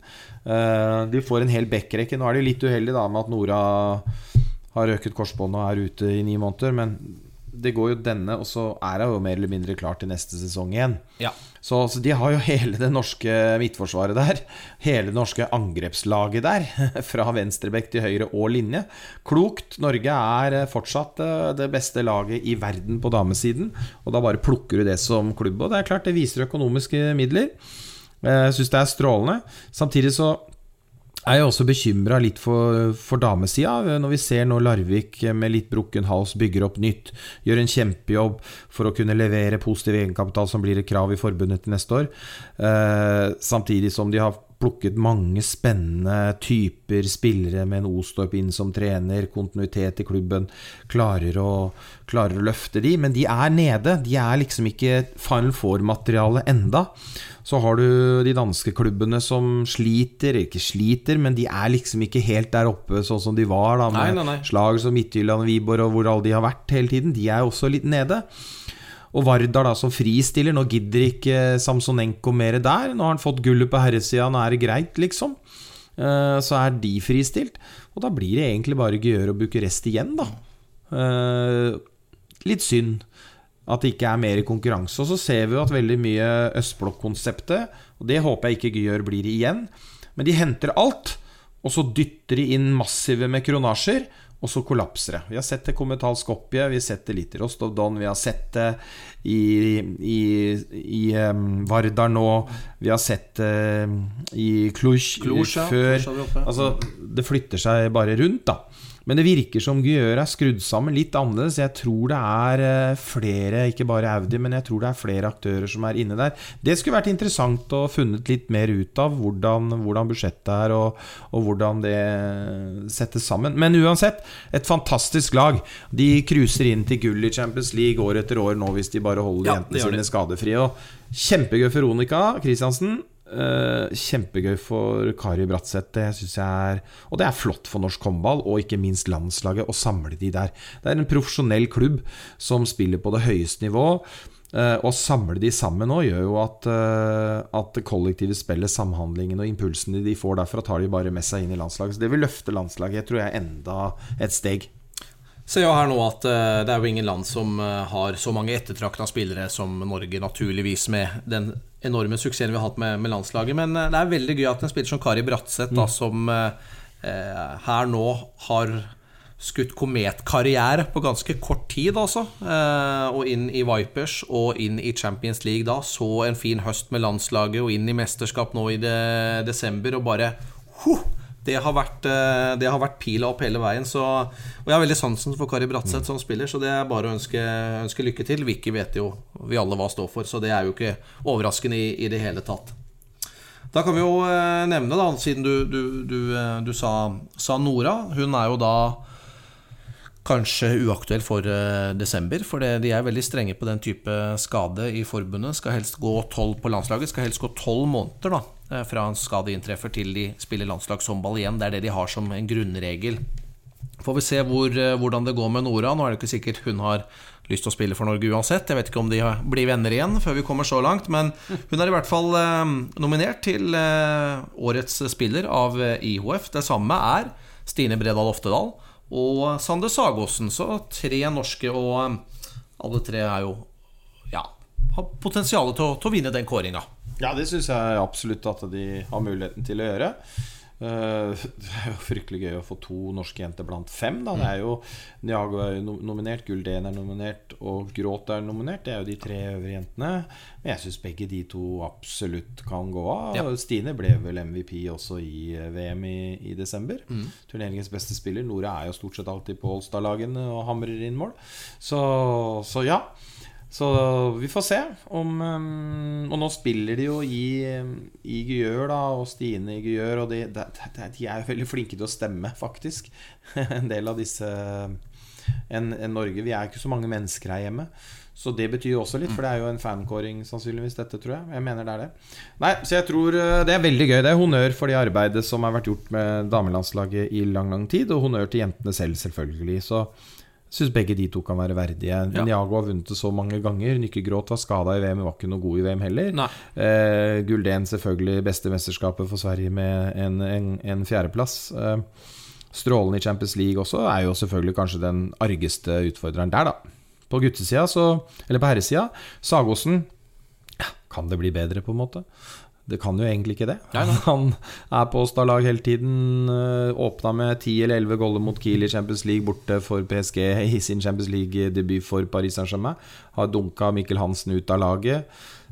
De får en hel backrekke. Nå de litt uheldig da, med at Nora har røket korsbåndet og ute I 9 måneder, men det går jo denne, og så det jo mer eller mindre klart til neste sesong igjen. Ja. Så, så de har jo hele det norske midtforsvaret der, hele det norske angrepslaget der, fra venstrebekk til høyre og linje. Klokt, Norge fortsatt det beste laget I verden på damesiden, og da bare plukker du det som klubb, og det klart det viser økonomiske midler. Jeg synes det strålende. Samtidig så jeg også bekymret litt for damesida når vi ser nå Larvik med litt brukken hals bygger opp nytt gjør en kjempejobb for å kunne levere positiv egenkapital som blir et krav I forbundet til neste år samtidig som de har plukket mange spennende typer spillere med en Ostorp inn som trener, kontinuitet I klubben klarer å løfte de, men de nede de liksom ikke Final Four-materiale enda så har du de danske klubbene som sliter, ikke sliter, men de liksom ikke helt der oppe sånn som de var da, med nei. Slag som Mittjylland, Viborg og hvor alle de har vært hele tiden, de også litt nede og Vardar da som fristiller nå gidder ikke Samsonenko mer der nå har han fått gullet på herresiden nå det greit liksom så de fristilt og da blir det egentlig bare Gjør og Bucuresti igjen da litt synd at det ikke mer konkurranse og så ser vi jo at veldig mye Østblokk-konseptet og det håper jeg ikke Gjør blir igjen men de henter alt og så dytter de inn massive med kronasjer og så kollapser det. Vi har sett det Kommental Skopje, vi har sett det litt I Rostov Don, vi har sett det i Vardar nå, vi har sett det I Cluj før. Altså, det flytter seg bare rundt da. Men det virker som Gjør skrudd sammen litt annerledes. Jeg tror det flere, ikke bare Audi, men jeg tror det flere aktører som inne der. Det skulle vært interessant å funnet litt mer ut av hvordan budsjettet og hvordan det settes sammen. Men uansett, et fantastisk lag. De kruser inn til gull I Champions League år etter år nå hvis de bare holder jentene sine skadefrie. Og kjempegøy for Veronica Kristiansen. Kjempegøy for Kari Brattset det synes jeg og det flott for norsk håndball og ikke minst landslaget å samle de der det en profesjonell klubb som spiller på det høyeste nivå og samle de sammen nå gjør jo at kollektivet spiller samhandlingen og impulsene de får derfra tar de bare med seg inn I landslaget så det vil løfte landslaget jeg tror jeg enda et steg Ser jag här nu att det är ju ingen land som har så många eftertraktade spelare som Norge naturligtvis med den enorma succén vi har haft med landslaget men det är väldigt gøy att en spelare som Kari Brattset da, som här nu har skutt kometkarriär på ganska kort tid alltså och in I Vipers och in I Champions League då så en fin höst med landslaget och in I mästerskap nu I december och bara det har varit pila upp hela vägen så och jag är väldigt sansen för Kari Brattset som spiller så det är bara att önska lycka till Vicky vet ju vi alla vad står för så det är ju inte överraskande I det hela tatt. Då kan vi ju nämna då siden du sa Nora hon är ju då kanske uaktuell för december för de är väldigt stränga på den type skade I förbundet ska helst gå 12 på landslaget ska helst gå 12 månader då fra en skade inntreffer til de spiller landslagshåndball igjen. Det det de har som en grunnregel. Får vi se hvordan det går med Nora. Nå det ikke sikkert hun har lyst til å spille for Norge uansett. Jeg vet ikke om de blir venner igjen før vi kommer så langt, men hun I hvert fall nominert til årets spiller av IHF. Det samme Stine Bredal Oftedal og Sander Sagoassen. Så 3 norske, og alle 3 jo ja, har potensialet til å vinne den kåringen. Ja, det synes jeg absolutt at de har muligheten til å gjøre. Det jo fryktelig gøy å få 2 norske jenter blant 5 da. Det jo Niago nominert, Gulden nominert og Gråt nominert. Det jo de 3 øvrige jentene. Men jeg synes begge de 2 absolutt kan gå av. Ja. Stine ble vel MVP også I VM i december. Turneringens beste spiller. Nora jo stort sett alltid på Holstad-lagen og hamrer inn mål. Så ja. Så vi får se om och nu spiller de ju i Gjør då och Stine I Gjør och de är väldigt flinke till att stämma faktiskt. En del av disse en Norge vi är inte så många människor här hemma. Så det betyder också lite för det är ju en fankåring sannsynligvis detta tror jag. Jag menar det är det. Nej, så jag tror det är väldigt gøy. Det är honör för det arbete som har varit gjort med damelandslaget I lång tid och honör till jentene själv selvfølgelig. Så synes begge de to kan være verdige. Ja. Niago har vunnet det så mange ganger. Nykke Gråth var skadet i VM, var ikke noe god i VM heller. Gulden selvfølgelig beste mesterskapet for Sverige med en fjerdeplass. Strålen i Champions League også jo selvfølgelig kanskje den argeste utfordreren der da. På guttesida, eller på herresida, Sagoassen, kan det bli bedre på en måte? Det kan jo egentlig ikke det. Nei. Han på Åstad-lag hele tiden, åpnet med 10 eller 11 goller mot Kiel i Champions League, borte for PSG i sin Champions League-debut for Paris Saint-Germain. Har dunket Mikkel Hansen ut av laget,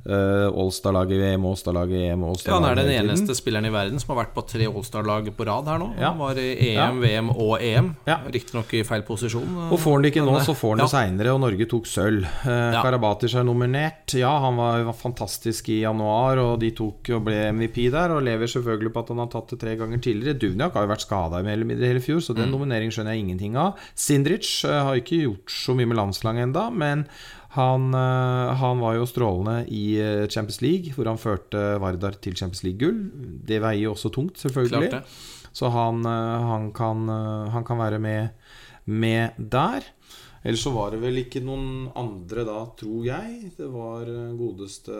Åstad-lag i VM, Åstad-lag i EM, Åstad-lag i hele tiden. Han den eneste spilleren i verden som har vært på 3 Åstad-lag på rad her nå. Ja. Han var i EM, VM og EM, riktig nok i feil posisjon. Og får han det ikke nå, så får han det senere, og Norge tok sølv. Karabatić nominert. Ja, han var fantastisk i januar, og de tok og ble MVP der, og lever selvfølgelig på at han har tatt det 3 ganger tidligere. Duvniak har jo vært skadet i hele fjor, så den nomineringen skjønner jeg ingenting av. Sindrich har ikke gjort så mye med landslaget enda, men han var jo strålende i Champions League, hvor han førte Vardar til Champions League-gull. Det veier jo også tungt, selvfølgelig. Så han kan være med der. Ellers så var det vel ikke noen andre da, tror jeg. Det var godeste...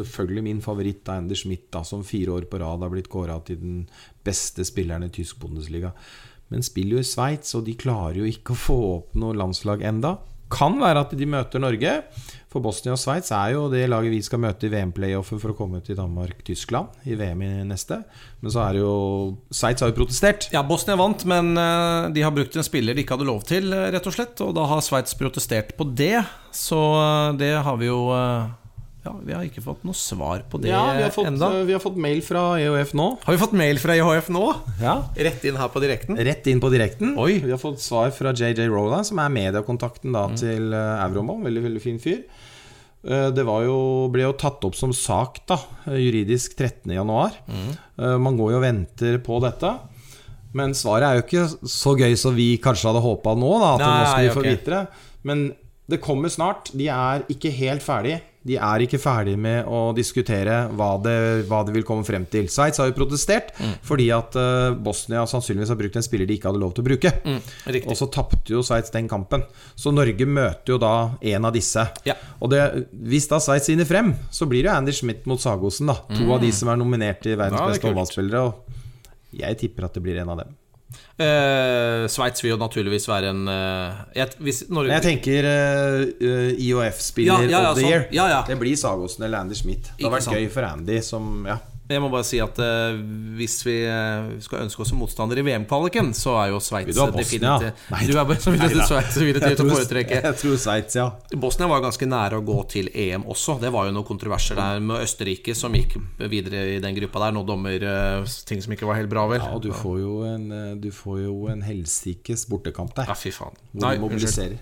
selvfølgelig min favoritt er Ender Schmidt da, som 4 år på rad har blitt kåret til den beste spilleren i tysk Bundesliga. Men spiller jo i Schweiz, og de klarer jo ikke å få opp noe landslag enda. Kan være at de møter Norge, for Bosnia og Schweiz jo det laget vi skal møte i VM-playoffen for å komme til Danmark-Tyskland i VM i neste. Men så det jo, Schweiz har jo protestert. Ja, Bosnia vant, men de har brukt en spiller de ikke hadde lov til, rett og slett, og da har Schweiz protestert på det, så det har vi jo... Ja, vi har ikke fått noe svar på det enda. Vi har fått mail fra EHF nå. Har vi fått mail fra EHF nå? Ja. Rett inn her på direkten? Rett inn på direkten. Oi. Vi har fått svar fra JJ Rowland, som mediekontakten da, til Euromon. Veldig, veldig fin fyr. Det ble jo tatt opp som sak da, juridisk 13. januar. Man går jo og venter på dette. Men svaret jo ikke så gøy som vi kanskje hadde håpet nå, da, at nå skal vi få vite det. Men det kommer snart. De ikke helt ferdige. De ikke ferdige med å diskutere hva det vil komme frem til. Schweiz har jo protestert fordi at Bosnia sannsynligvis har brukt en spiller de ikke hadde lov til å bruke. Og så tappte jo Schweiz den kampen. Så Norge møter jo da en av disse. Og hvis da Schweiz inne frem, så blir det jo Anders Schmidt mot Sagoassen da. To av de som nominert til verdens beste håndballspillere. Og jeg tipper at det blir en av dem. Schweiz vil jo naturligvis være en jeg tenker IOF-spiller of the year. Det blir Sagoassen eller Anders Schmidt. Det har vært gøy for Andy som, Jeg må bare si at hvis vi skal ønske oss en motstander i VM-kvaliken, så jo Schweiz Jeg tror Schweiz, Bosnia var ganske nære å gå til EM også. Det var jo noen kontroverser der med Østerrike som gikk videre i den gruppa der. Nå dommer ting som ikke var helt bra vel. Ja, og du får jo en helsikes bortekamp der. Ja, fy faen. Hvor du mobiliserer.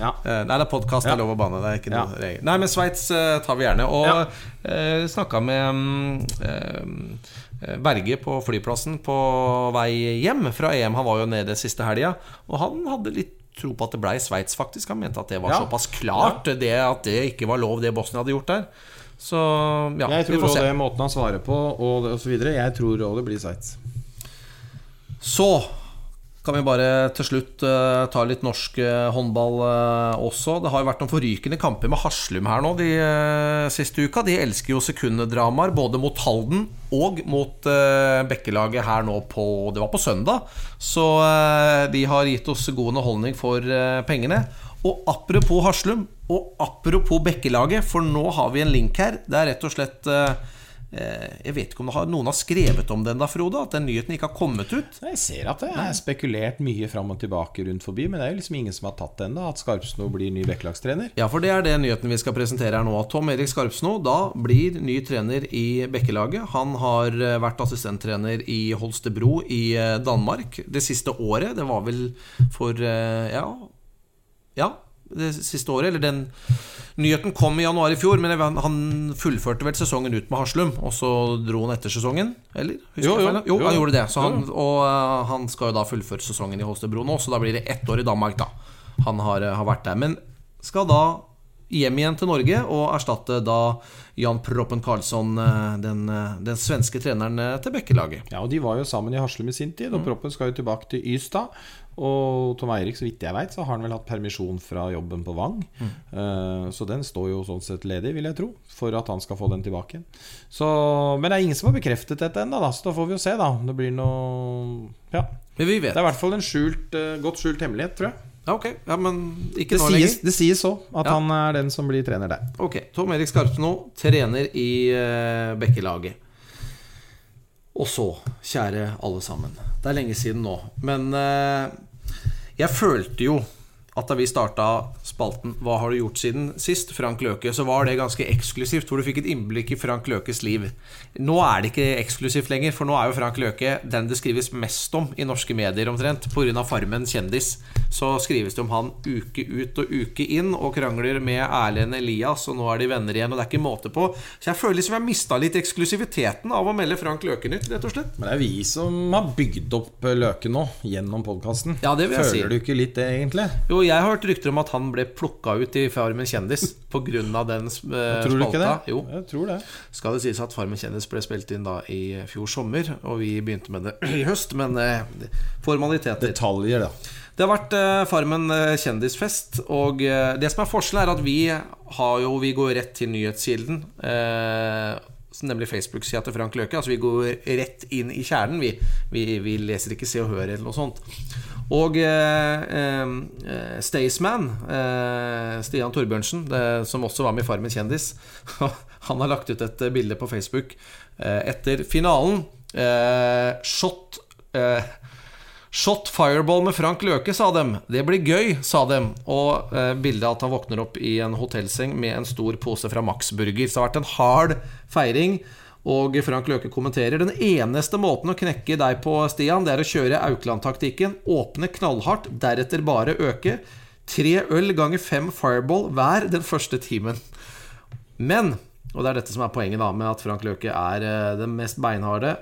Nei, det podcast, det lov å bane. Det ikke noe regel. Nei, men Schweiz tar vi gjerne. Og snakket med... Berge på flyplassen på vei hjem fra EM. Han var jo nede siste helgen, og han hadde litt tro på at det ble Schweiz faktisk. Han mente at det var såpass klart det at det ikke var lov det Bosnia hadde gjort der. Så jeg tror også det måten han svarer på og så videre. Jeg tror også det blir Schweiz. Så kan vi bare til slutt ta litt norsk håndball også. Det har jo vært noen forrykende kamper med Haslum her nå de siste uka. De elsker jo sekunddramaer både mot Halden og mot Bekkelaget her nå på, det var på søndag. Så de har gitt oss god underholdning for pengene. Og apropos Haslum og apropos Bekkelaget, for nå har vi en link her. Det rett og slett... Jeg vet ikke om noen har skrevet om den da, Frode, at den nyheten ikke har kommet ut. Jeg ser at det er spekulert mye frem og tilbake rundt forbi, men det jo liksom ingen som har tatt den da, at Skarpsno blir ny Bekkelagstrener. Ja, for det det nyheten vi skal presentere her nå. Tom Erik Skarpsno da blir ny trener i Bekkelaget. Han har vært assistenttrener i Holstebro i Danmark det siste året. Det var vel for, det siste året, eller den nyheten kom i januar i fjor, men han fullførte vel sesongen ut med Haslum, og så dro han etter sesongen, eller? Jo, han gjorde det, så han skal jo da fullføre sesongen i Holstebro nå, så da blir det 1 år i Danmark da, han har vært der, men skal da hjem igjen til Norge og erstatte da Jan Proppen Karlsson, den svenske treneren til Bekkelaget. Ja, og de var jo sammen i Haslum i sin tid, og Proppen skal jo tilbake til Ystad, Og Tom Eirik, så vidt jeg vet, så har han vel hatt permisjon fra jobben på Vang. Så den står jo sånn sett ledig, vil jeg tro, for at han skal få den tilbake. Så, men det ingen som har bekreftet dette enda, da, så da får vi jo se da. Det blir noe... Ja. Men vi vet. Det I hvert fall en skjult, godt skjult hemmelighet, tror jeg. Ja, ok. Ja, men ikke det nå sies, lenger. Det sies så, at han den som blir trener der. Ok, Tom Eirik Skarpsno, trener I Bekkelaget. Og så, kjære alle sammen, det lenge siden nå, men... Jeg følte jo at da vi startet spalten Hva har du gjort siden sist, Frank Løke Så var det ganske eksklusivt Hvor du fikk et innblikk I Frank Løkes liv Nå det ikke eksklusivt lenger For nå jo Frank Løke den det skrives mest om I norske medier omtrent På grunn av Farmen kjendis Så skrives det om han uke ut og uke inn Og krangler med Erlend Elias Og nå de venner igjen og det ikke måte på Så jeg føler som jeg mistet litt eksklusiviteten Av å melde Frank Løke nytt, rett og slett Men det vi som har bygd opp Løke nå Gjennom podcasten ja, det vil jeg Føler si. Du ikke litt det egentlig? Jo, jeg har hørt rykter om at han ble plukket ut I Farmen kjendis På grunn av den Tror du ikke det? Jo. Jeg tror det Skal det sies at Farmen kjendis ble spilt inn da I fjor sommer Og vi begynte med det I høst Men formaliteter Detaljer da Det har vært Farmen kjendisfest Og det som forskjellen at vi har jo Vi går rett til nyhetskilden Nemlig Facebook-siden til Frank Løke Altså vi går rett inn I kjernen Vi leser ikke se og høre eller noe sånt Og Staysman Stian Torbjørnsen Som også var med I Farmen kjendis Han har lagt ut et bilde på Facebook Etter finalen Shot fireball med Frank Løke, sa dem Det blir gøy, sa dem Og bildet at han våkner opp I en hotellseng Med en stor pose fra Max Burger Så det har vært en hard feiring Og Frank Løke kommenterer Den eneste måten å knekke deg på Stian Det å kjøre Aukland-taktikken Åpne knallhardt, deretter bare øke 3 øl ganger 5 fireball Hver den første timen Men, og det dette som poenget da Med at Frank Løke den mest beinharde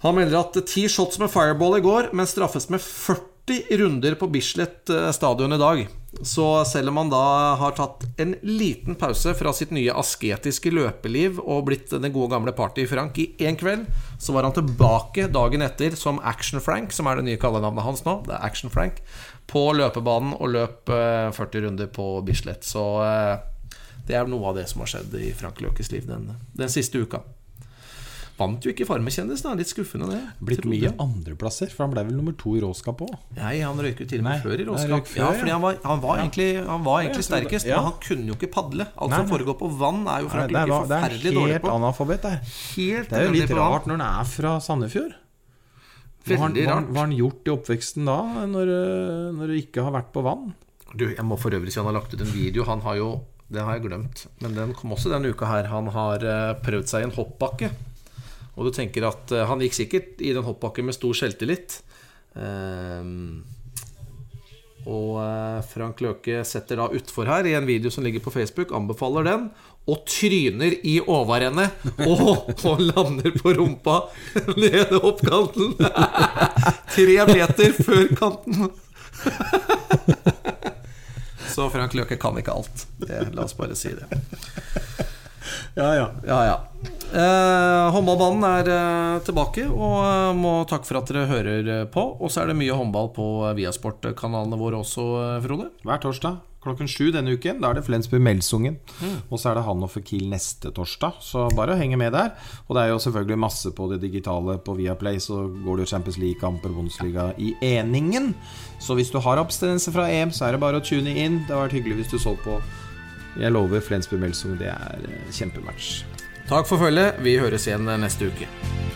Han melder at 10 shots med fireball I går Men straffes med 40 runder på Bislett stadion I dag Så selv om han da har tatt en liten pause fra sitt nye asketiske løpeliv Og blitt den gode gamle party Frank I en kveld Så var han tilbake dagen etter som Action Frank Som det nye kallenavnet hans nå, det Action Frank På løpebanen og løp 40 runder på Bislett Så det noe av det som har skjedd I Frank Løkes liv den siste uka Vant jo ikke farmekjendis da, litt skuffende det Blitt mye andre plasser, for han ble vel nummer 2 I råskap også Nei, han røyket til og med før I råskap Ja, fordi han var egentlig sterkest Men han kunne jo ikke padle Alt som foregår på vann jo Frank Løke forferdelig dårlig på Det helt analfabet der Det jo litt rart når han fra Sandefjord Veldig rart Hva han gjort I oppveksten da, når det ikke har vært på vann? Du, jeg må for øvrig si han har lagt ut en video Han har jo, det har jeg glemt Men den kom også den uka her Han har prøvd seg I en hoppbakke Og du tenker at han gikk sikkert I den hoppbakken med stor selvtillit Og Frank Løke setter da utfor her I en video som ligger på Facebook Anbefaler den Og tryner I overende og lander på rumpa Nede oppkanten 3 meter før kanten Så Frank Løke kan ikke alt La oss bare si det Hobballbanden tilbake Og må takk for at dere hører på Og så det mye håndball på Viasport-kanalene våre også, Frode Hver torsdag klokken 7 denne uken Da det Flensburg-Melsungen Og så det han og for Kiel neste torsdag Så bare henge med der Og det jo selvfølgelig masse på det digitale på Viaplay Så går det jo Champions League-kamper Bundesliga I eningen Så hvis du har abstinenser fra EM Så det bare å tune inn Det har vært hyggelig hvis du så på Jeg lover Flensburg-Melsung, det kjempematch Takk for følget, vi høres igjen neste uke